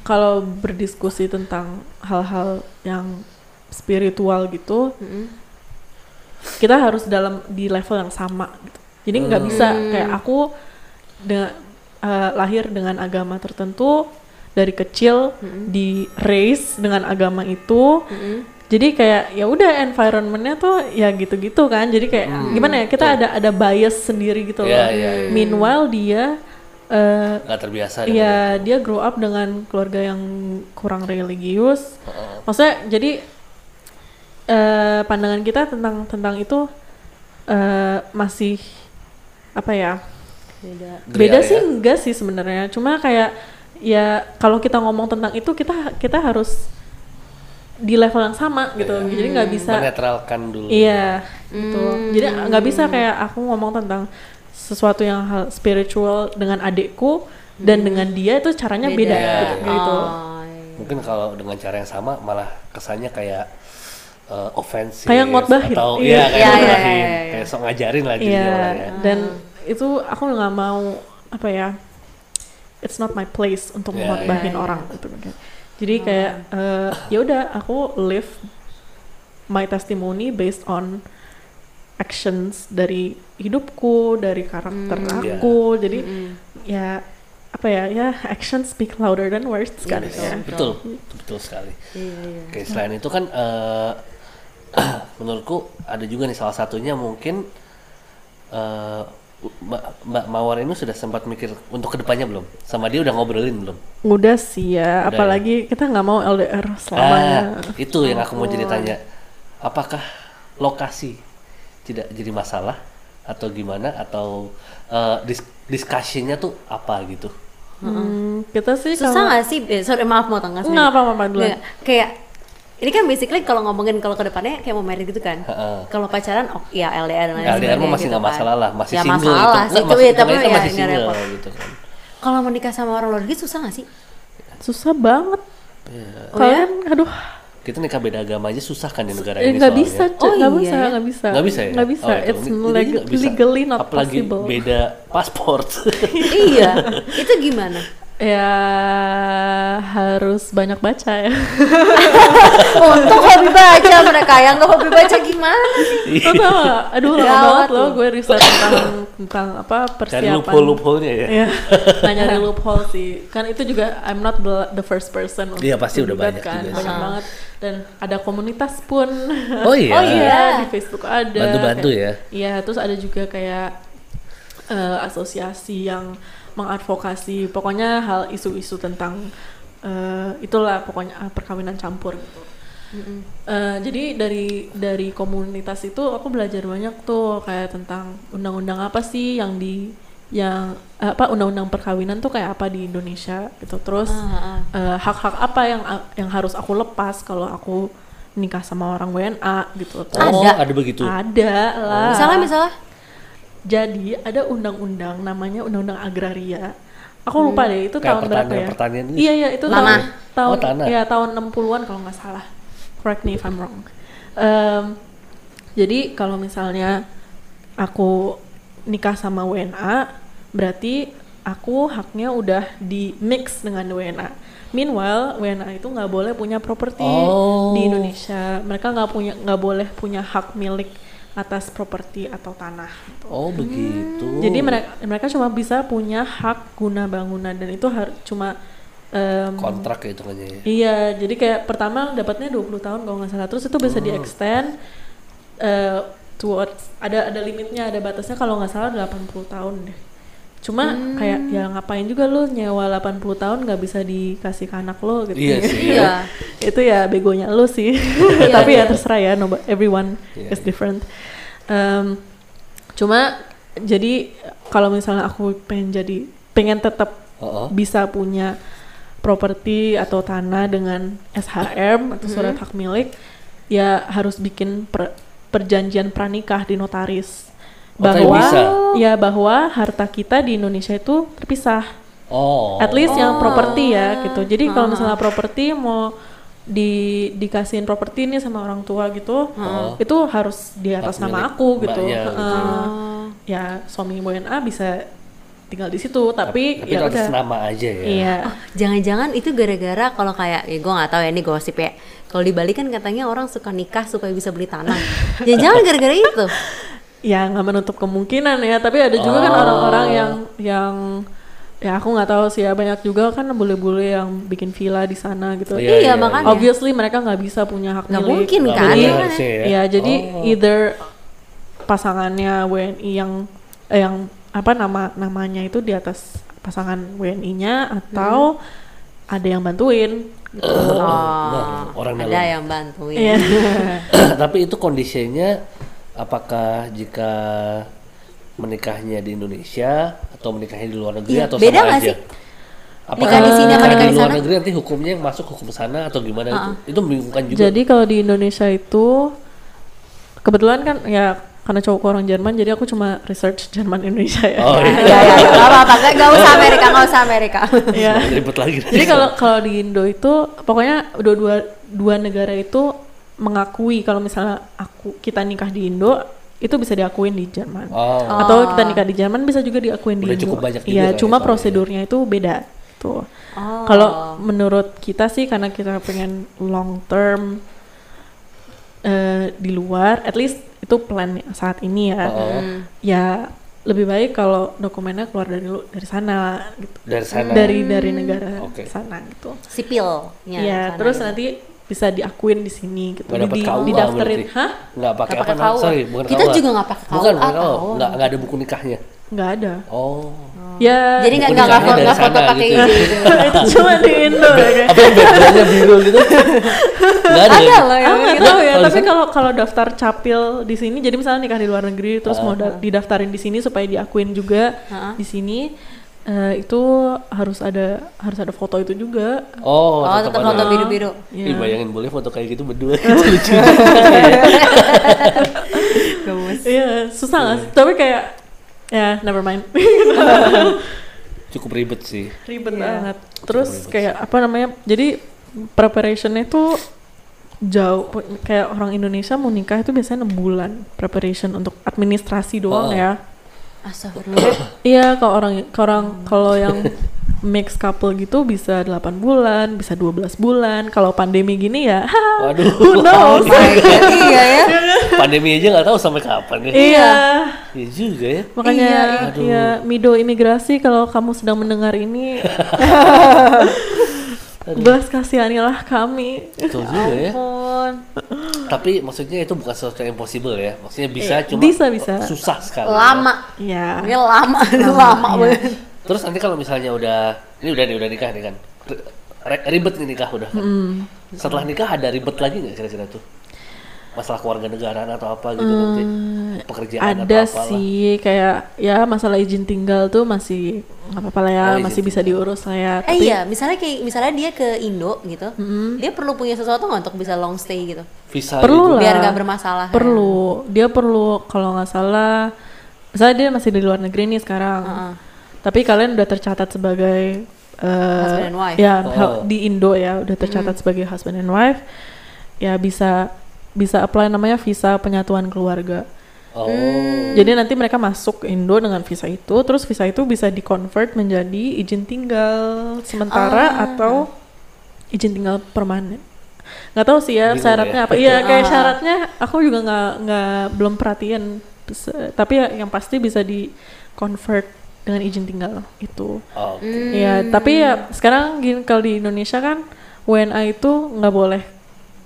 kalau berdiskusi tentang hal-hal yang spiritual gitu, kita harus di level yang sama gitu. Jadi nggak bisa kayak aku dengan lahir dengan agama tertentu dari kecil, di raise dengan agama itu, jadi kayak ya udah environmentnya tuh ya gitu-gitu kan. Jadi kayak gimana ya, kita ada bias sendiri gitu loh. Meanwhile dia nggak terbiasa ya, dia grow up dengan keluarga yang kurang religius. Maksudnya jadi pandangan kita tentang itu masih apa ya, beda sih. Enggak sih sebenarnya, cuma kayak ya kalau kita ngomong tentang itu kita harus di level yang sama gitu. Jadi nggak bisa menetralkan dulu. Gitu. Jadi nggak bisa kayak aku ngomong tentang sesuatu yang hal spiritual dengan adikku dan dengan dia itu caranya beda gitu. Mungkin kalau dengan cara yang sama malah kesannya kayak offensive kayak ngotbahin atau kayak sok ngajarin lagi dan itu aku nggak mau apa ya, it's not my place untuk mengorbanin orang gitu. Jadi kayak ya udah aku live my testimony based on actions dari hidupku, dari karakter aku. Jadi ya apa ya, actions speak louder than words kan. Betul sekali. Oke, selain itu kan menurutku ada juga nih, salah satunya mungkin Mbak Mawar ini sudah sempat mikir untuk kedepannya belum? Sama dia udah ngobrolin belum? Udah sih ya, udah, apalagi kita nggak mau LDR selamanya. Itu yang aku mau jadi tanya, apakah lokasi tidak jadi masalah atau gimana, atau discussion-nya tuh apa gitu? Kita sih susah nggak sih? Sorry, maaf mau tangga sendiri. Nggak apa-apa dulu. Kayak ini kan basically kalau ngomongin kalau kedepannya kayak mau married gitu kan. Kalau pacaran ya LDR dan lain sebagainya. LDR mah masih nggak gitu masalah lah, masih ya, single gitu. Masih single gitu kan. Kalau menikah sama orang luar negeri susah nggak sih? Susah banget. Kalian, aduh. Kita nikah beda agama aja susah kan di negara ini soalnya. Nggak bisa, nggak bisa. It's legally not possible. Apalagi beda pasport. Iya, itu gimana? Ya harus banyak baca ya. Untuk hobi baca mereka yang nggak hobi baca gimana sih? Aduh lama banget loh gue riset tentang apa persiapan. Kan loophole-nya ya. Ya. Nah, nyari loophole sih. Kan itu juga I'm not the first person. Iya pasti udah banyak kan. Juga. Banyak banget. Dan ada komunitas pun. Oh iya. Oh iya di Facebook ada. Bantu-bantu kayak, ya. Iya terus ada juga kayak asosiasi yang mengadvokasi pokoknya hal isu-isu tentang itulah pokoknya perkawinan campur gitu. Jadi dari komunitas itu aku belajar banyak tuh kayak tentang undang-undang apa sih yang undang-undang perkawinan tuh kayak apa di Indonesia gitu. Terus hak-hak apa yang harus aku lepas kalau aku nikah sama orang WNA gitu. Terus, ada begitu. Ada lah. Misalnya jadi ada undang-undang namanya Undang-Undang Agraria. Aku lupa deh itu tahun berapa ya? Iya itu tahun 60-an kalau nggak salah. Correct me if I'm wrong. Jadi kalau misalnya aku nikah sama WNA, berarti aku haknya udah di mix dengan WNA. Meanwhile WNA itu nggak boleh punya properti di Indonesia. Mereka nggak boleh punya hak milik atas properti atau tanah. Gitu. Oh begitu. Jadi mereka cuma bisa punya hak guna bangunan dan itu cuma kontrak ya itu aja ya. Iya, jadi kayak pertama dapatnya 20 tahun kalau nggak salah, terus itu bisa di-extend towards ada limitnya, ada batasnya kalau nggak salah 80 tahun deh. Cuma kayak ya ngapain juga lo nyewa 80 tahun nggak bisa dikasih ke anak lo gitu. Iya sih. Ya. Itu ya begonya lo sih. Tapi ya terserah ya, everyone is different. Cuma jadi kalau misalnya aku pengen tetap bisa punya properti atau tanah dengan SHM atau surat hak milik, ya harus bikin perjanjian pranikah di notaris. Bahwa harta kita di Indonesia itu terpisah. At least yang properti ya gitu. Jadi kalau misalnya properti mau dikasihin properti ini sama orang tua gitu, itu harus di atas nama aku gitu. Ya suami WNA bisa tinggal di situ, tapi ya udah nama aja ya. Iya. Oh, jangan-jangan itu gara-gara kalau kayak ya gue nggak tahu ya, ini gosip ya. Kalau dibalikan katanya orang suka nikah supaya bisa beli tanah. Jangan-jangan gara-gara itu. Ya nggak menutup kemungkinan ya, tapi ada juga kan orang-orang yang ya aku nggak tahu sih ya, banyak juga kan bule-bule yang bikin villa di sana gitu. Iya makanya. Obviously mereka nggak bisa punya hak milik. Nggak mungkin kan? Ya jadi either pasangannya WNI yang apa namanya itu di atas pasangan WNI-nya atau ada yang bantuin. Gitu. Orang ada dalam. Yang bantuin. Tapi itu kondisinya. Apakah jika menikahnya di Indonesia atau menikahnya di luar negeri atau beda sama aja? Sih? Apakah di sini atau di luar negeri nanti hukumnya yang masuk hukum sana atau gimana itu? Itu membingungkan juga. Jadi kalau di Indonesia itu kebetulan kan ya karena cowokku orang Jerman jadi aku cuma research Jerman Indonesia ya. Oh iya. Gak usah Amerika, gak usah Amerika. Iya. Ribet lagi. Jadi kalau di Indo itu pokoknya dua negara itu mengakui kalau misalnya kita nikah di Indo itu bisa diakuin di Jerman atau kita nikah di Jerman bisa juga diakuin di Indo. Iya, cuma prosedurnya itu beda tuh. Kalau menurut kita sih karena kita pengen long term di luar, at least itu plan saat ini ya. Ya lebih baik kalau dokumennya keluar dari sana gitu. Dari negara sana gitu. Sipilnya. Iya, terus nanti bisa diakuin di sini gitu. Didaftarin, nggak pakai apa namanya? Sorry, bukan kita KUA. Juga nggak pakai KUA. Nggak ada buku nikahnya. Nggak ada. Ya. Jadi nggak foto pakai izin. Itu cuma di Indo. Apa yang backgroundnya biru gitu? Nggak ada. Ada loh ya. Tahu ya. Tapi kalau daftar capil di sini, jadi misalnya nikah di luar negeri, terus mau didaftarin di sini supaya diakuin juga di sini. Itu harus ada foto itu juga. Tetap foto biru-biru. Yeah. Bayangin boleh foto kayak gitu berdua itu lucu. Iya, susah lah. Tapi kayak ya never mind. Cukup ribet sih. Ribet banget. Terus kayak apa namanya? Jadi preparationnya tuh jauh. Kayak orang Indonesia mau nikah itu biasanya 6 bulan preparation untuk administrasi doang ya. Iya, kalau orang kalau yang mix couple gitu bisa 8 bulan, bisa 12 bulan. Kalau pandemi gini ya, waduh, who knows? Iya ya. Pandemi aja nggak tahu sampai kapan ya. Iya. Iya juga ya. Makanya iya, Mido Imigrasi kalau kamu sedang mendengar ini, belas kasihanilah kami. Betul juga ya. Tapi maksudnya itu bukan sesuatu yang impossible ya. Maksudnya bisa, cuma bisa. Susah sekali. Lama. Ya. Ini lama banget. Ya. Terus nanti kalau misalnya udah nikah nih kan. Ribet nih nikah udah kan. Setelah nikah ada ribet lagi enggak kira-kira tuh? Masalah kewarganegaraan atau apa gitu nanti. Pekerjaan ada atau apalah. Ada sih kayak ya masalah izin tinggal tuh masih enggak apa-apa lah ya, masih bisa diurus lah ya. Tapi iya, misalnya dia ke Indo gitu. Dia perlu punya sesuatu enggak untuk bisa long stay gitu? Visa perlu gitu. Biar enggak bermasalah. Perlu. Ya. Dia perlu kalau enggak salah misalnya dia masih di luar negeri nih sekarang. Tapi kalian udah tercatat sebagai husband and wife. Ya, di Indo ya, udah tercatat sebagai husband and wife. Ya bisa apply namanya visa penyatuan keluarga. Jadi nanti mereka masuk Indo dengan visa itu, terus visa itu bisa di-convert menjadi izin tinggal sementara atau izin tinggal permanen. Nggak tahu sih ya syaratnya apa. Iya, kayak syaratnya aku juga nggak belum perhatiin. Tapi ya, yang pasti bisa di-convert dengan izin tinggal itu. Ya, tapi ya sekarang gini, kalau di Indonesia kan WNA itu nggak boleh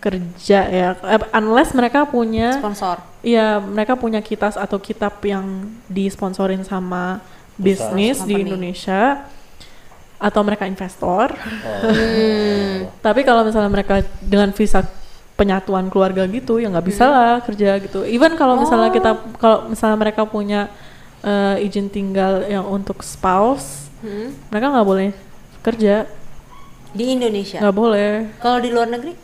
kerja ya, unless mereka punya sponsor. Iya, mereka punya KITAS atau KITAP yang disponsorin sama bisnis di Indonesia atau mereka investor. Tapi kalau misalnya mereka dengan visa penyatuan keluarga gitu ya nggak bisa lah kerja gitu. Even kalau misalnya mereka punya izin tinggal yang untuk spouse, mereka nggak boleh kerja di Indonesia. Nggak boleh. Kalau di luar negeri,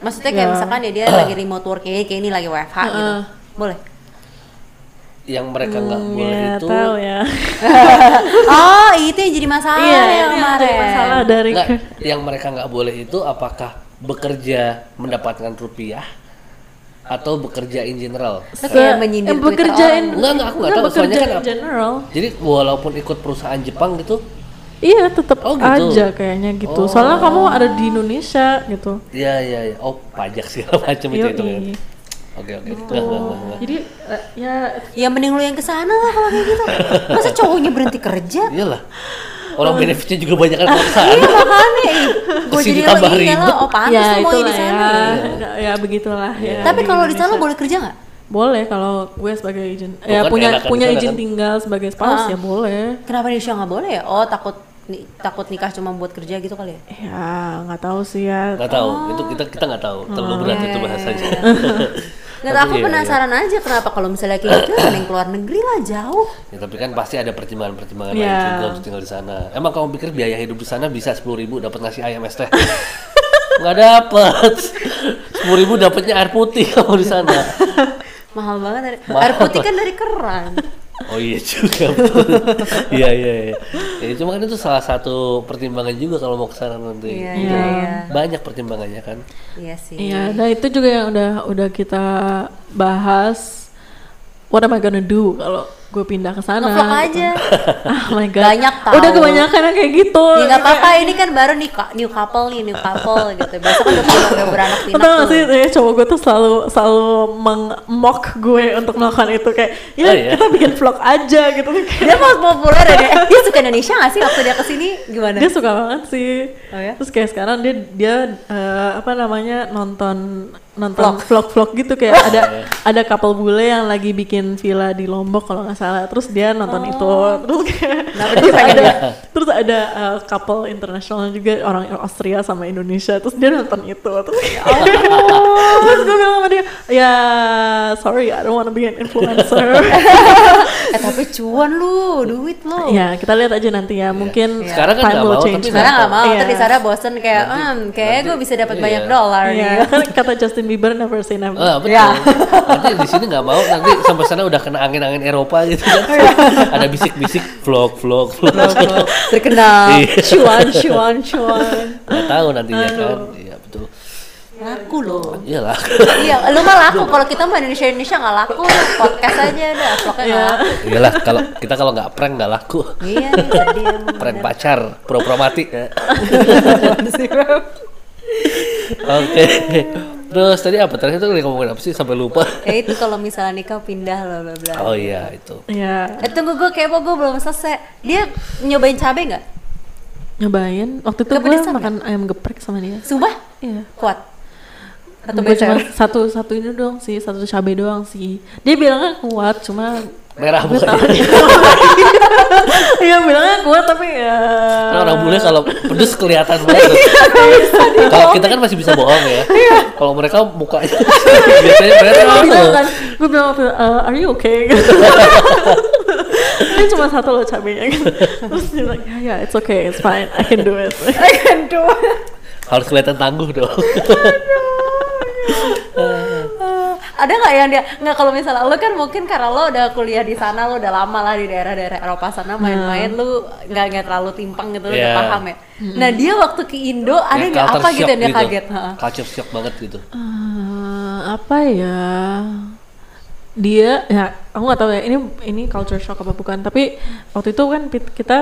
maksudnya kayak misalkan ya dia lagi remote work kayak ini lagi WFH gitu, boleh? Yang mereka nggak boleh itu. Tahu ya. Itu yang jadi masalah yang kemarin. Masalah dari. Nggak, yang mereka nggak boleh itu apakah bekerja mendapatkan rupiah? Atau bekerja in general. Saya menyindir Twitter orang. Enggak, aku nggak tahu maksudnya kan apa. Jadi walaupun ikut perusahaan Jepang gitu? Iya, tetap gitu aja kayaknya gitu. Soalnya kamu ada di Indonesia gitu. Iya. Pajak segala macam itu kan. Oke. Jadi ya mending lu yang kesana lah kalau kayak gitu. Masa cowoknya berhenti kerja? Iyalah. Orang benefitnya juga banyak kan perusahaan. Iya makanya, gue jadi tambah ribet. Ya itulah di sana. Ya begitulah. Ya, tapi kalau di sana boleh kerja nggak? Boleh kalau gue sebagai izin, ya punya izin tinggal sebagai spouse ya boleh. Kenapa di Indonesia nggak boleh ya? Oh takut nikah cuma buat kerja gitu kali ya? Ya nggak tahu sih ya. Nggak tahu, itu kita nggak tahu. Terlalu berat itu bahasanya. Nggak, aku penasaran aja kenapa kalau misalnya kayak gitu mending keluar negeri lah jauh. Ya tapi kan pasti ada pertimbangan lain juga untuk tinggal di sana. Emang kamu pikir biaya hidup di sana bisa 10.000 dapat nasi ayam es teh? Nggak dapat. 10.000 dapatnya air putih kamu di sana. Mahal banget air putih kan dari keran. Oh iya juga. Iya. Ya cuma kan itu salah satu pertimbangan juga kalau mau ke sana nanti. Iya. Banyak pertimbangannya kan. Iya sih. Iya, nah itu juga yang udah kita bahas. What am I gonna do kalau gue pindah ke sana? Ngevlog aja. Oh my god. Banyak tahu. Udah kebanyakan kayak gitu. Ya enggak apa-apa, ini kan baru new couple gitu. Besok udah beranak pinak. Tahu sih ya, cowok gue tuh selalu meng-mock gue untuk melakukan itu kayak, kita bikin vlog aja gitu. Dia mau populer ya. Dia suka Indonesia enggak sih waktu dia kesini gimana? Dia suka banget sih. Oh ya. Terus kayak sekarang dia nonton vlog gitu kayak ada couple bule yang lagi bikin villa di Lombok kalau nggak salah, terus dia nonton itu, terus kayak terus ada couple internasional juga orang Austria sama Indonesia, terus dia nonton itu, terus terus gue bilang sama dia ya sorry I don't wanna be an influencer. Tapi cuan lu duit lo ya, kita lihat aja nanti ya, mungkin sekarang kan nggak mau tapi Sarah bosen kayak kayak gue bisa dapat banyak dolar nih. Kata Justin Bieber never say never. Betul. Nanti di sini nggak mau, nanti sampai sana udah kena angin Eropa gitu kan. Ada bisik-bisik vlog. Terkenal. Cuan. Nggak tahu nantinya kan. Iya betul. Laku loh. Iyalah. Iya, lu mah laku. Kalau kita mah Indonesia nggak laku, podcast aja udah vlognya nggak laku. Iyalah, kalau kita kalau nggak prank nggak laku. Iya, sedih. Prank pacar, pura-pura mati. Oke. Terus tadi apa? Terakhir tuh ngomongin apa sih sampai lupa? Ya itu kalau misalnya nikah pindah loh bla-bla. Oh iya itu. Iya. Tunggu gue kepo, gue belum selesai. Dia nyobain cabai nggak? Nyobain. Waktu itu gue makan ayam geprek sama dia. Sumpah? Iya. Kuat. Atau gue cuma satu ini doang sih, satu cabai doang sih. Dia bilangnya kuat, cuma merah bukan. Iya bilangnya kuat tapi ya. Orang bule kalau pedes kelihatan banget. Kalau kita kan masih bisa bohong ya. Kalau mereka mukanya biasanya merah tuh. Gue bilang, are you okay? Ini cuma satu loh cabainya. Terus dia bilang, ya it's okay, it's fine, I can do it. Harus kelihatan tangguh dong. Ada nggak yang dia nggak kalau misalnya lo kan mungkin karena lo udah kuliah di sana, lo udah lama lah di daerah-daerah Eropa sana main-main, lo nggak terlalu timpang gitu, lo udah paham ya. Nah dia waktu ke Indo ada nggak apa gitu yang dia gitu. Kaget? Culture shock banget gitu. Apa ya? Dia ya aku nggak tahu ya ini culture shock apa bukan, tapi waktu itu kan kita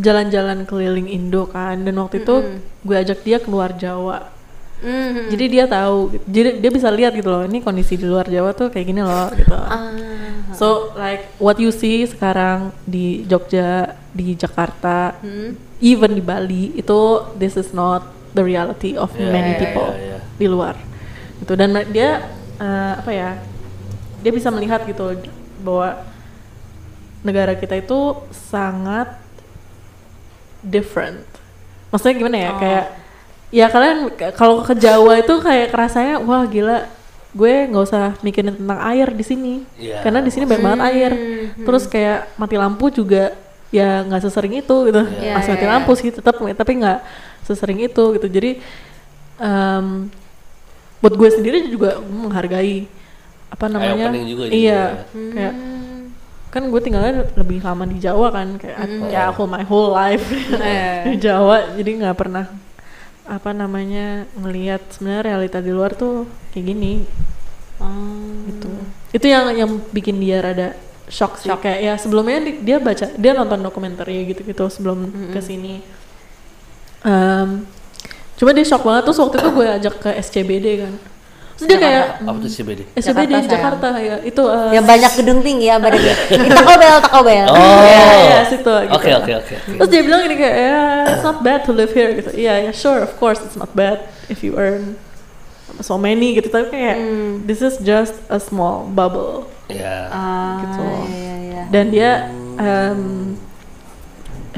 jalan-jalan keliling Indo kan, dan waktu itu gue ajak dia keluar Jawa. Mm-hmm. Jadi dia tahu, jadi dia bisa lihat gitu loh, ini kondisi di luar Jawa tuh kayak gini loh gitu. So like what you see sekarang di Jogja, di Jakarta, even di Bali itu this is not the reality of many people di luar. Gitu dan dia dia bisa melihat gitu bahwa negara kita itu sangat different. Maksudnya gimana ya kayak ya kalian kalau ke Jawa itu kayak rasanya wah gila gue nggak usah mikirin tentang air di sini karena di sini banyak banget air. Terus kayak mati lampu juga ya nggak sesering itu gitu masih mati lampu sih tetap tapi nggak sesering itu gitu. Jadi buat gue sendiri juga menghargai apa namanya juga. Kayak kan gue tinggalnya lebih lama di Jawa kan kayak ya aku my whole life di Jawa jadi nggak pernah apa namanya ngelihat sebenarnya realita di luar tuh kayak gini gitu. Itu yang bikin dia rada shock sih. Kayak ya sebelumnya dia nonton dokumenter ya gitu sebelum kesini cuma dia shock banget. Terus waktu itu gue ajak ke SCBD kan terus dia kayak apa tuh SCBD di Jakarta kayak itu ya banyak gedung tinggi ya badannya Taco Bell ya situ oke terus dia bilang gini kayak it's not bad to live here gitu ya sure of course it's not bad if you earn so many gitu tapi kayak this is just a small bubble gitu dan dia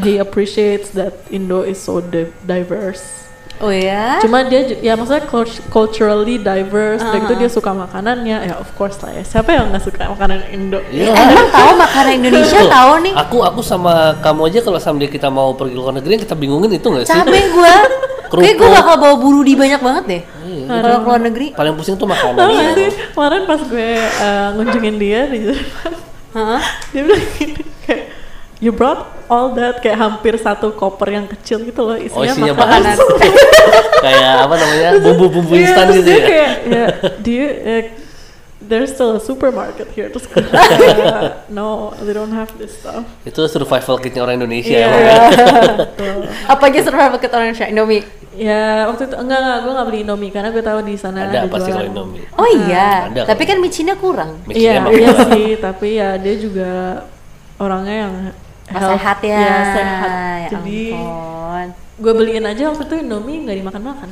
he appreciates that Indo is so diverse. Oh ya. Cuma dia ya maksudnya culturally diverse. Dan itu dia suka makanannya. Ya of course lah ya. Siapa yang enggak suka makanan Indo? Iya. Emang tahu makanan Indonesia tahu nih. Aku sama kamu aja kalau sambil kita mau pergi luar negeri kita bingungin itu enggak sih? Cabe gua. Kayak gue bakal bawa burudi banyak banget deh. Kalau luar negeri paling pusing tuh makanan. Kemarin pas gue ngunjungin dia di Jerman. Dia bilang gini kayak you brought all that kayak hampir satu koper yang kecil gitu loh isinya makanan. Kayak apa namanya bumbu-bumbu instan gitu ya. Kayak, there's still a supermarket here. Terus no, they don't have this stuff. Itu survival kitnya orang Indonesia emang ya. Apa aja survival kit orang Indonesia? Indomie. Ya, waktu itu enggak gue enggak beli Indomie karena gue tahu di sana ada pasti kalau Indomie. Oh iya. Tapi kan micinnya kurang. Iya sih, tapi ya dia juga orangnya yang sehat sehat. Ya jadi gue beliin aja waktu itu Indomie nggak dimakan-makan.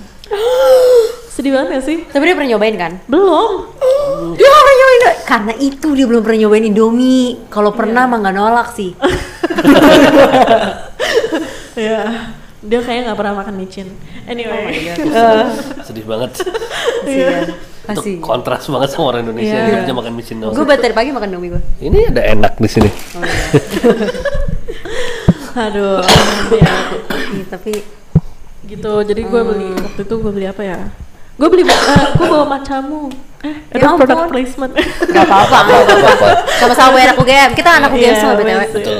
Sedih banget ya sih. Tapi dia pernah nyobain kan? Belum. Dia nggak pernah nyobain. Karena itu dia belum pernah nyobain Indomie. Kalau pernah mah nggak nolak sih. Ya dia kayaknya nggak pernah makan micin. Anyway. Sedih banget. Iya. Itu kontras banget sama orang Indonesia dia makan micin doang. Gue tadi pagi makan Indomie gue. Ini ada enak di sini. Aduh, tapi gitu. Jadi gue beli waktu itu gue beli apa ya? Gue beli gue bawa macamu. Ada product placement. Gak apa-apa. Sama-sama anak UGM. Kita anak UGM semua betul.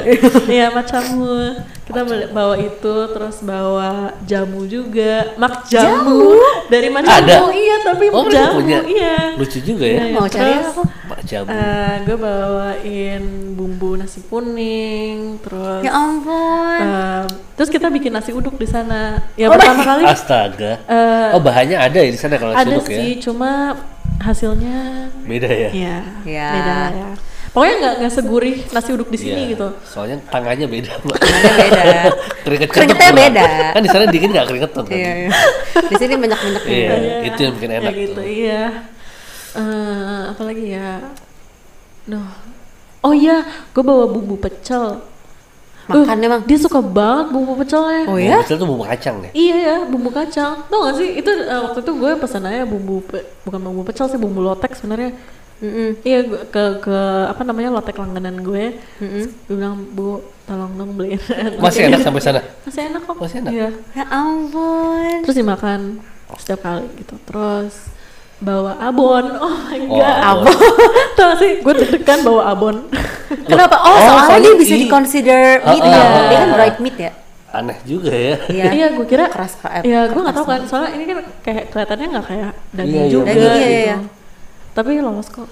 Iya, macamu. Kita bawa itu, terus bawa jamu juga, mak jamu, dari mana jamu? Iya, tapi mak jamu punya. Iya. Lucu juga ya. Nah, mau cari aku mak jamu. Gue bawain bumbu nasi kuning, terus. Ya ampun. Terus kita bikin nasi uduk di sana. Ya pertama kali. Astaga. Bahannya ada ya di sana kalau nasi uduk ya? Ada sih, cuma hasilnya beda ya. Iya. Ya. Beda ya. Pokoknya nggak segurih nasi uduk di sini gitu. Soalnya tangannya beda, Mbak. Keringetnya beda. Kan di sana dingin nggak keringetan kan. Iya. Di sini banyak-banyak keringetan. Iya, itu yang bikin enak. Ya gitu, tuh. Iya. Apalagi ya. Oh iya, gue bawa bumbu pecel. Makan emang. Dia suka banget bumbu pecelnya. Oh ya? Bumbu pecel tuh bumbu kacang ya? Iya ya, bumbu kacang. Tau nggak sih? Itu waktu itu gue pesan aja bukan bumbu pecel sih, bumbu lotek sebenarnya. Iya, ke apa namanya lotek langganan gue. Gue bilang, Bu, tolong dong beliin. Masih enak sampai sana? Masih enak kok. Masih enak? Iya. Ya ampun. Terus dimakan setiap kali gitu. Terus bawa abon. Oh my god. Abon. Tau sih, gue deg-degan bawa abon. Kenapa? Soalnya dia bisa diconsider meat ya. Dia kan dried meat ya. Aneh juga ya. Iya, gue kira keras. Iya, gue nggak tahu kan. Soalnya ini kan kayak kelihatannya nggak kayak daging juga. Iya. Tapi lolos kok.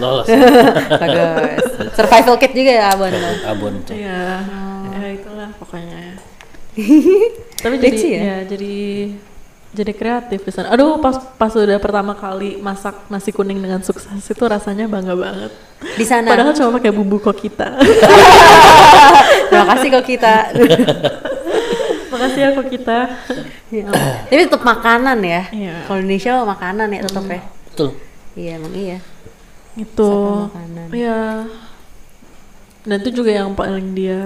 Lolos. Bagus. Survival kit juga ya abon. Abon. Iya. Ya itulah pokoknya. Tapi jadi ya jadi kreatif di sana. Aduh, pas udah pertama kali masak nasi kuning dengan sukses itu rasanya bangga banget. Di sana. Padahal cuma pakai bumbu Kokita. Terima kasih Kokita. Makasih ya Kokita. Tapi tetap makanan ya. Iya. Kalau Indonesia makanan ya tetap ya. Betul. Iya, emang iya. Itu. Iya. Dan itu juga yang paling dia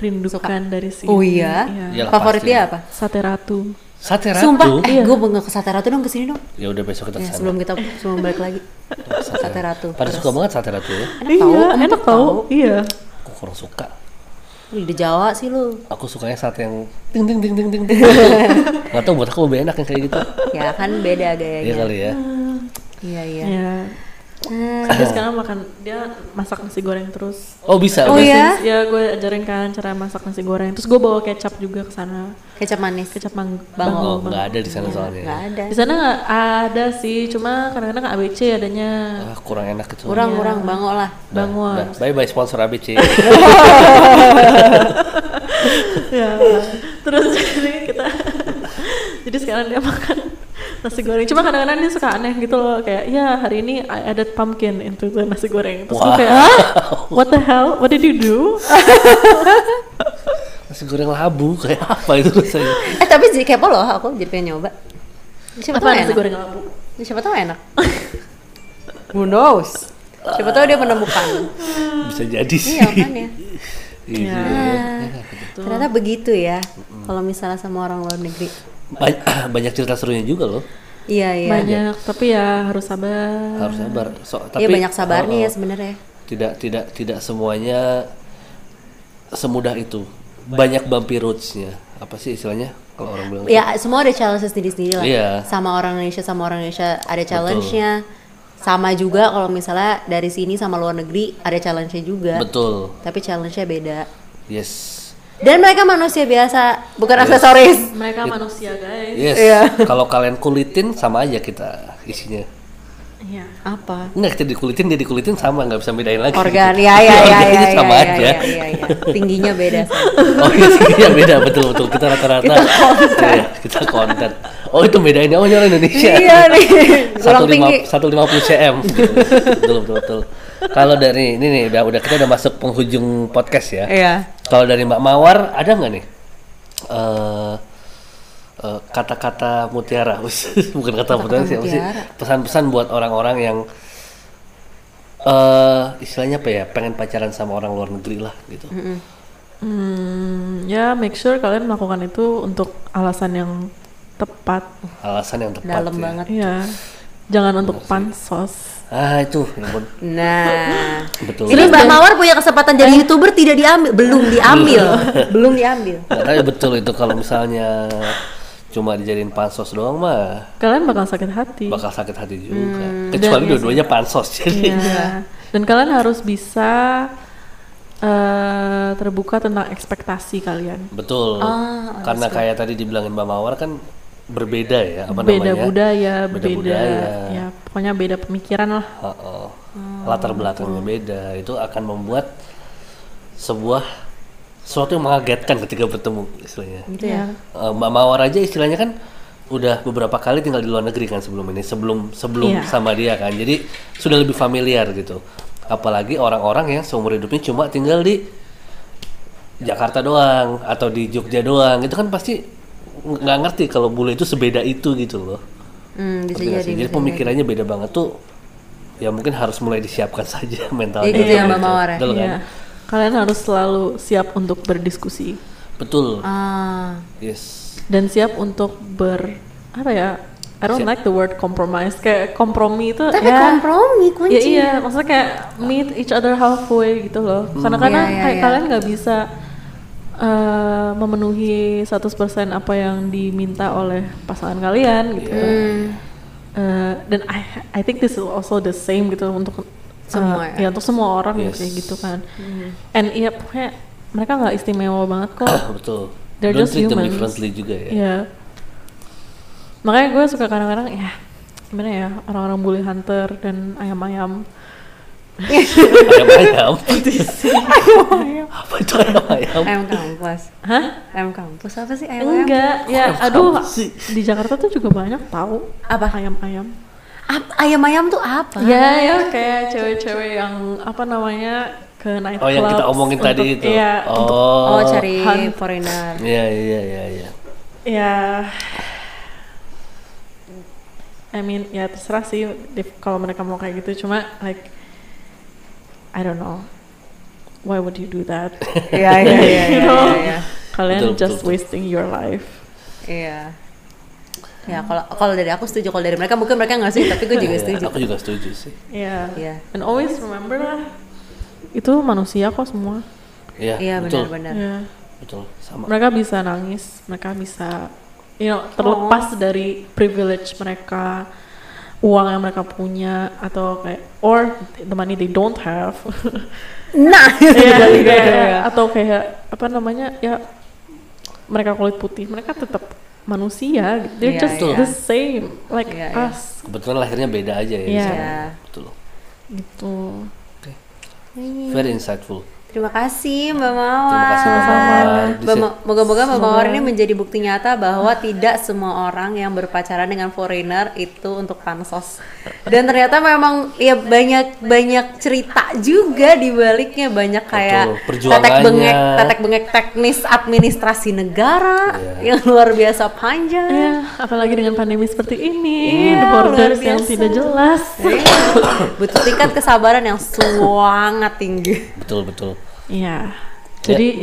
rindukan dari sini. Oh iya. Iyalah, favoritnya apa? Sate Ratu. Sate Ratu? Sumpah, gue pengen ke Sate Ratu dong, kesini dong. Ya udah besok kita kesana. Sebelum kita balik lagi. Sate Ratu. Padahal suka banget Sate Ratu ya. Enak tau. Iya. Aku kurang suka. Lu di Jawa sih lu. Aku sukanya sate yang ting ting ting ting ting. Gak tau buat aku lebih enak yang kayak gitu. Ya kan beda gayanya. Iya kali ya. Iya. Terus sekarang dia masak nasi goreng terus. Oh bisa? Oh iya? Ya gue ajarin kan cara masak nasi goreng. Terus gue bawa kecap juga ke sana. Kecap manis? Kecap Bango. Oh nggak ada di sana soalnya. Nggak ada. Di sana nggak ada sih. Cuma kadang-kadang ABC adanya. Kurang enak gitu. Kurang Bango lah. Bango. Bye sponsor ABC. Ya. Terus jadi sekarang dia makan nasi goreng, cuma kadang-kadang dia suka aneh gitu loh, kayak ya hari ini I added pumpkin into the nasi goreng. Terus gue kayak, what the hell, what did you do? Nasi goreng labu, kayak apa itu rasanya? Tapi jadi kepo loh, aku jadi pengen nyoba. Siapa tau nasi goreng labu? Siapa tau enak? Who knows? Siapa tau dia menemukan. Bisa jadi sih. Iya kan ya. Ternyata begitu ya, kalau misalnya sama orang luar negeri. Banyak cerita serunya juga loh. Iya. Banyak, tapi ya harus sabar. Tapi banyak sabarnya ya sebenarnya. Tidak semuanya semudah itu. Banyak bumpy roads-nya. Apa sih istilahnya kalau orang bilang? Ya, semua ada challenges sendiri-sendiri lah. Iya. Sama orang Indonesia ada challenge-nya. Sama juga kalau misalnya dari sini sama luar negeri ada challenge-nya juga. Betul. Tapi challenge-nya beda. Yes. Dan mereka manusia biasa, bukan aksesoris. Mereka manusia, guys. Yes. Yeah. Kalau kalian kulitin sama aja kita isinya. Iya. Yeah. Apa? Nggak, kita dikulitin, dia dikulitin sama, nggak bisa bedain lagi. Organ, gitu. ya. Sama aja. Ya. Tingginya beda. Tingginya beda, betul. Kita rata-rata. Kita konten. Oh itu bedainnya, orang Indonesia. Iya nih. 150 cm. Betul. Kalau dari ini nih udah kita udah masuk penghujung podcast ya. Iya. Kalau dari Mbak Mawar ada nggak nih kata-kata mutiara? Bukan kata mutiara sih, pesan-pesan buat orang-orang yang istilahnya apa ya, pengen pacaran sama orang luar negeri lah gitu. Ya make sure kalian melakukan itu untuk alasan yang tepat. Dalam ya. Banget. Iya. Jangan untuk pansos. Itu ampun. Nah. Betul. Ini Mbak Mawar punya kesempatan jadi YouTuber tidak diambil, belum diambil. Nah, betul itu, kalau misalnya cuma dijadiin pansos doang mah kalian bakal sakit hati juga. Kecuali dua-duanya pansos jadi. Iya. Dan kalian harus bisa terbuka tentang ekspektasi kalian. Betul, karena kayak tadi dibilangin Mbak Mawar kan berbeda ya, apa beda namanya? Budaya, beda budaya, ya pokoknya beda pemikiran lah. Latar belakangnya beda, itu akan membuat sesuatu yang mengagetkan ketika bertemu istilahnya. Gitu ya. Mbak Mawar aja istilahnya kan udah beberapa kali tinggal di luar negeri kan sebelum ini, sebelum sama dia kan, jadi sudah lebih familiar gitu. Apalagi orang-orang yang seumur hidupnya cuma tinggal di Jakarta doang atau di Jogja doang, itu kan pasti nggak ngerti kalau bule itu sebeda itu gitu loh. Jadi pemikirannya beda banget tuh, ya mungkin harus mulai disiapkan saja mentalnya. Gitu ya Mbak Mawar. Betul kan? Kalian harus selalu siap untuk berdiskusi. Betul. Yes. Dan siap untuk I don't like the word compromise, kayak kompromi itu. Tapi ya, kompromi kunci. Ya iya, maksudnya kayak meet each other halfway gitu loh. Karena kalian nggak bisa memenuhi 100% apa yang diminta oleh pasangan kalian gitu. Dan I think this is also the same gitu untuk semua ya, untuk semua orang kayak gitu kan. And iya, pokoknya mereka nggak istimewa banget kok. Betul. They're just humans. Don't treat them differently juga ya. Yeah. Makanya gue suka kadang-kadang ya gimana ya, orang-orang bully hunter dan ayam-ayam. Ayam-ayam? Apa itu ayam-ayam? Ayam kampus. Hah? Ayam kampus apa sih ayam-ayam? Enggak, ya aduh di Jakarta tuh juga banyak tahu apa ayam-ayam. Ayam-ayam tuh apa? Ya kayak cewek-cewek yang apa namanya ke night club. Oh yang kita omongin tadi itu? Iya, oh cari foreigner. Iya. I mean, ya terserah sih kalau mereka mau kayak gitu, cuma like I don't know why would you do that? Ya. Kalian betul. Wasting your life. Iya. Ya kalau dari aku setuju, kalau dari mereka mungkin mereka nggak setuju, tapi gue juga setuju. Aku juga setuju sih. Iya. And always remember lah, itu manusia kok semua. Iya benar-benar. Betul sama. Mereka bisa nangis, mereka bisa terlepas dari privilege mereka, uang yang mereka punya atau kayak or the money they don't have. Atau kayak apa namanya ya, mereka kulit putih, mereka tetap manusia. They're just the same like us. Kebetulan lahirnya beda aja ya. Betul. Gitu. Okay. Very insightful. Terima kasih Mbak Mawar. Terima kasih Mbak Mawar. Moga-moga Mbak Mawar ini menjadi bukti nyata bahwa tidak semua orang yang berpacaran dengan foreigner itu untuk pansos. Dan ternyata memang ya banyak cerita juga di baliknya, banyak kayak tetek bengek teknis administrasi negara yang luar biasa panjang. Ya, apalagi dengan pandemi seperti ini, the borders yang tidak jelas. Butuh tingkat kesabaran yang sangat tinggi. Betul. Iya, jadi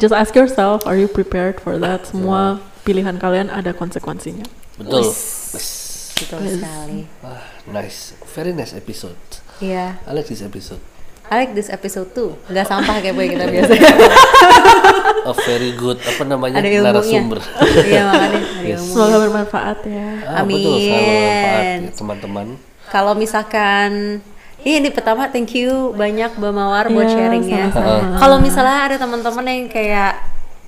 just ask yourself, are you prepared for that? Semua pilihan kalian ada konsekuensinya. Betul. Betul sekali. Wah, nice, very nice episode. Iya. I like this episode. I like this episode too. Gak sampah kayak boy kita biasa. A very good, apa namanya, narasumber. Iya makanya. Semoga bermanfaat ya. Amin. Betul, semoga bermanfaat ya, teman-teman. Kalau misalkan ini pertama, thank you banyak Mbak Mawar buat sharingnya. Kalau misalnya ada teman-teman yang kayak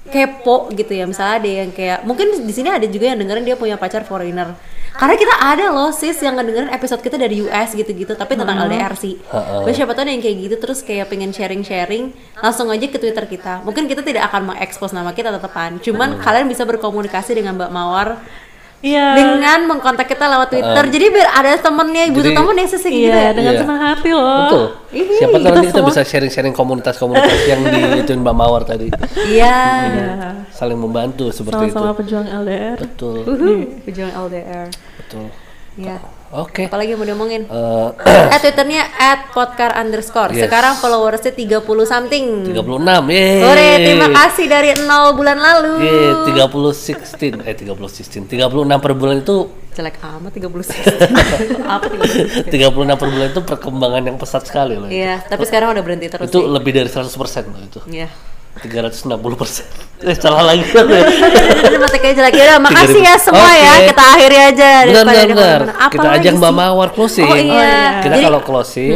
kepo gitu ya, misalnya ada yang kayak mungkin di sini ada juga yang dengerin dia punya pacar foreigner. Karena kita ada loh sis yang dengerin episode kita dari US gitu-gitu, tapi tentang LDR sih. Terus siapa tahu ada yang kayak gitu terus kayak pengen sharing-sharing, langsung aja ke Twitter kita. Mungkin kita tidak akan mengekspos nama kita tetepan, cuman kalian bisa berkomunikasi dengan Mbak Mawar. Dengan mengkontak kita lewat Twitter, jadi biar ada temennya, butuh temen yang sesing gitu ya, dengan senang hati loh. Betul. Siapa tahu nanti kita bisa sharing-sharing komunitas-komunitas yang diituin Mbak Mawar tadi. Saling membantu seperti itu. Sama-sama pejuang LDR. Betul. Pejuang LDR. Betul. Oke. Apalagi mau diomongin? Twitternya @podcar_. Sekarang followersnya 30 something. 36. Sore, terima kasih dari 0 bulan lalu. 36 per bulan itu jelek amat. 36 per bulan itu perkembangan yang pesat sekali loh. Tapi sekarang udah berhenti terus. Itu lebih dari 100% loh itu. 360%. Salah lagi kan ya. Udah, makasih ya semua okay. Ya, kita akhiri aja. Benar. Kita ajak Mbak Mawar closing. Oh, iya. Oh, iya. Kita jadi, kalau closing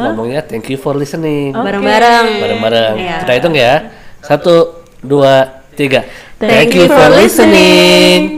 ngomongnya thank you for listening. Okay. Bareng-bareng. Yeah. Kita hitung ya. 1, 2, 3. Thank you for listening.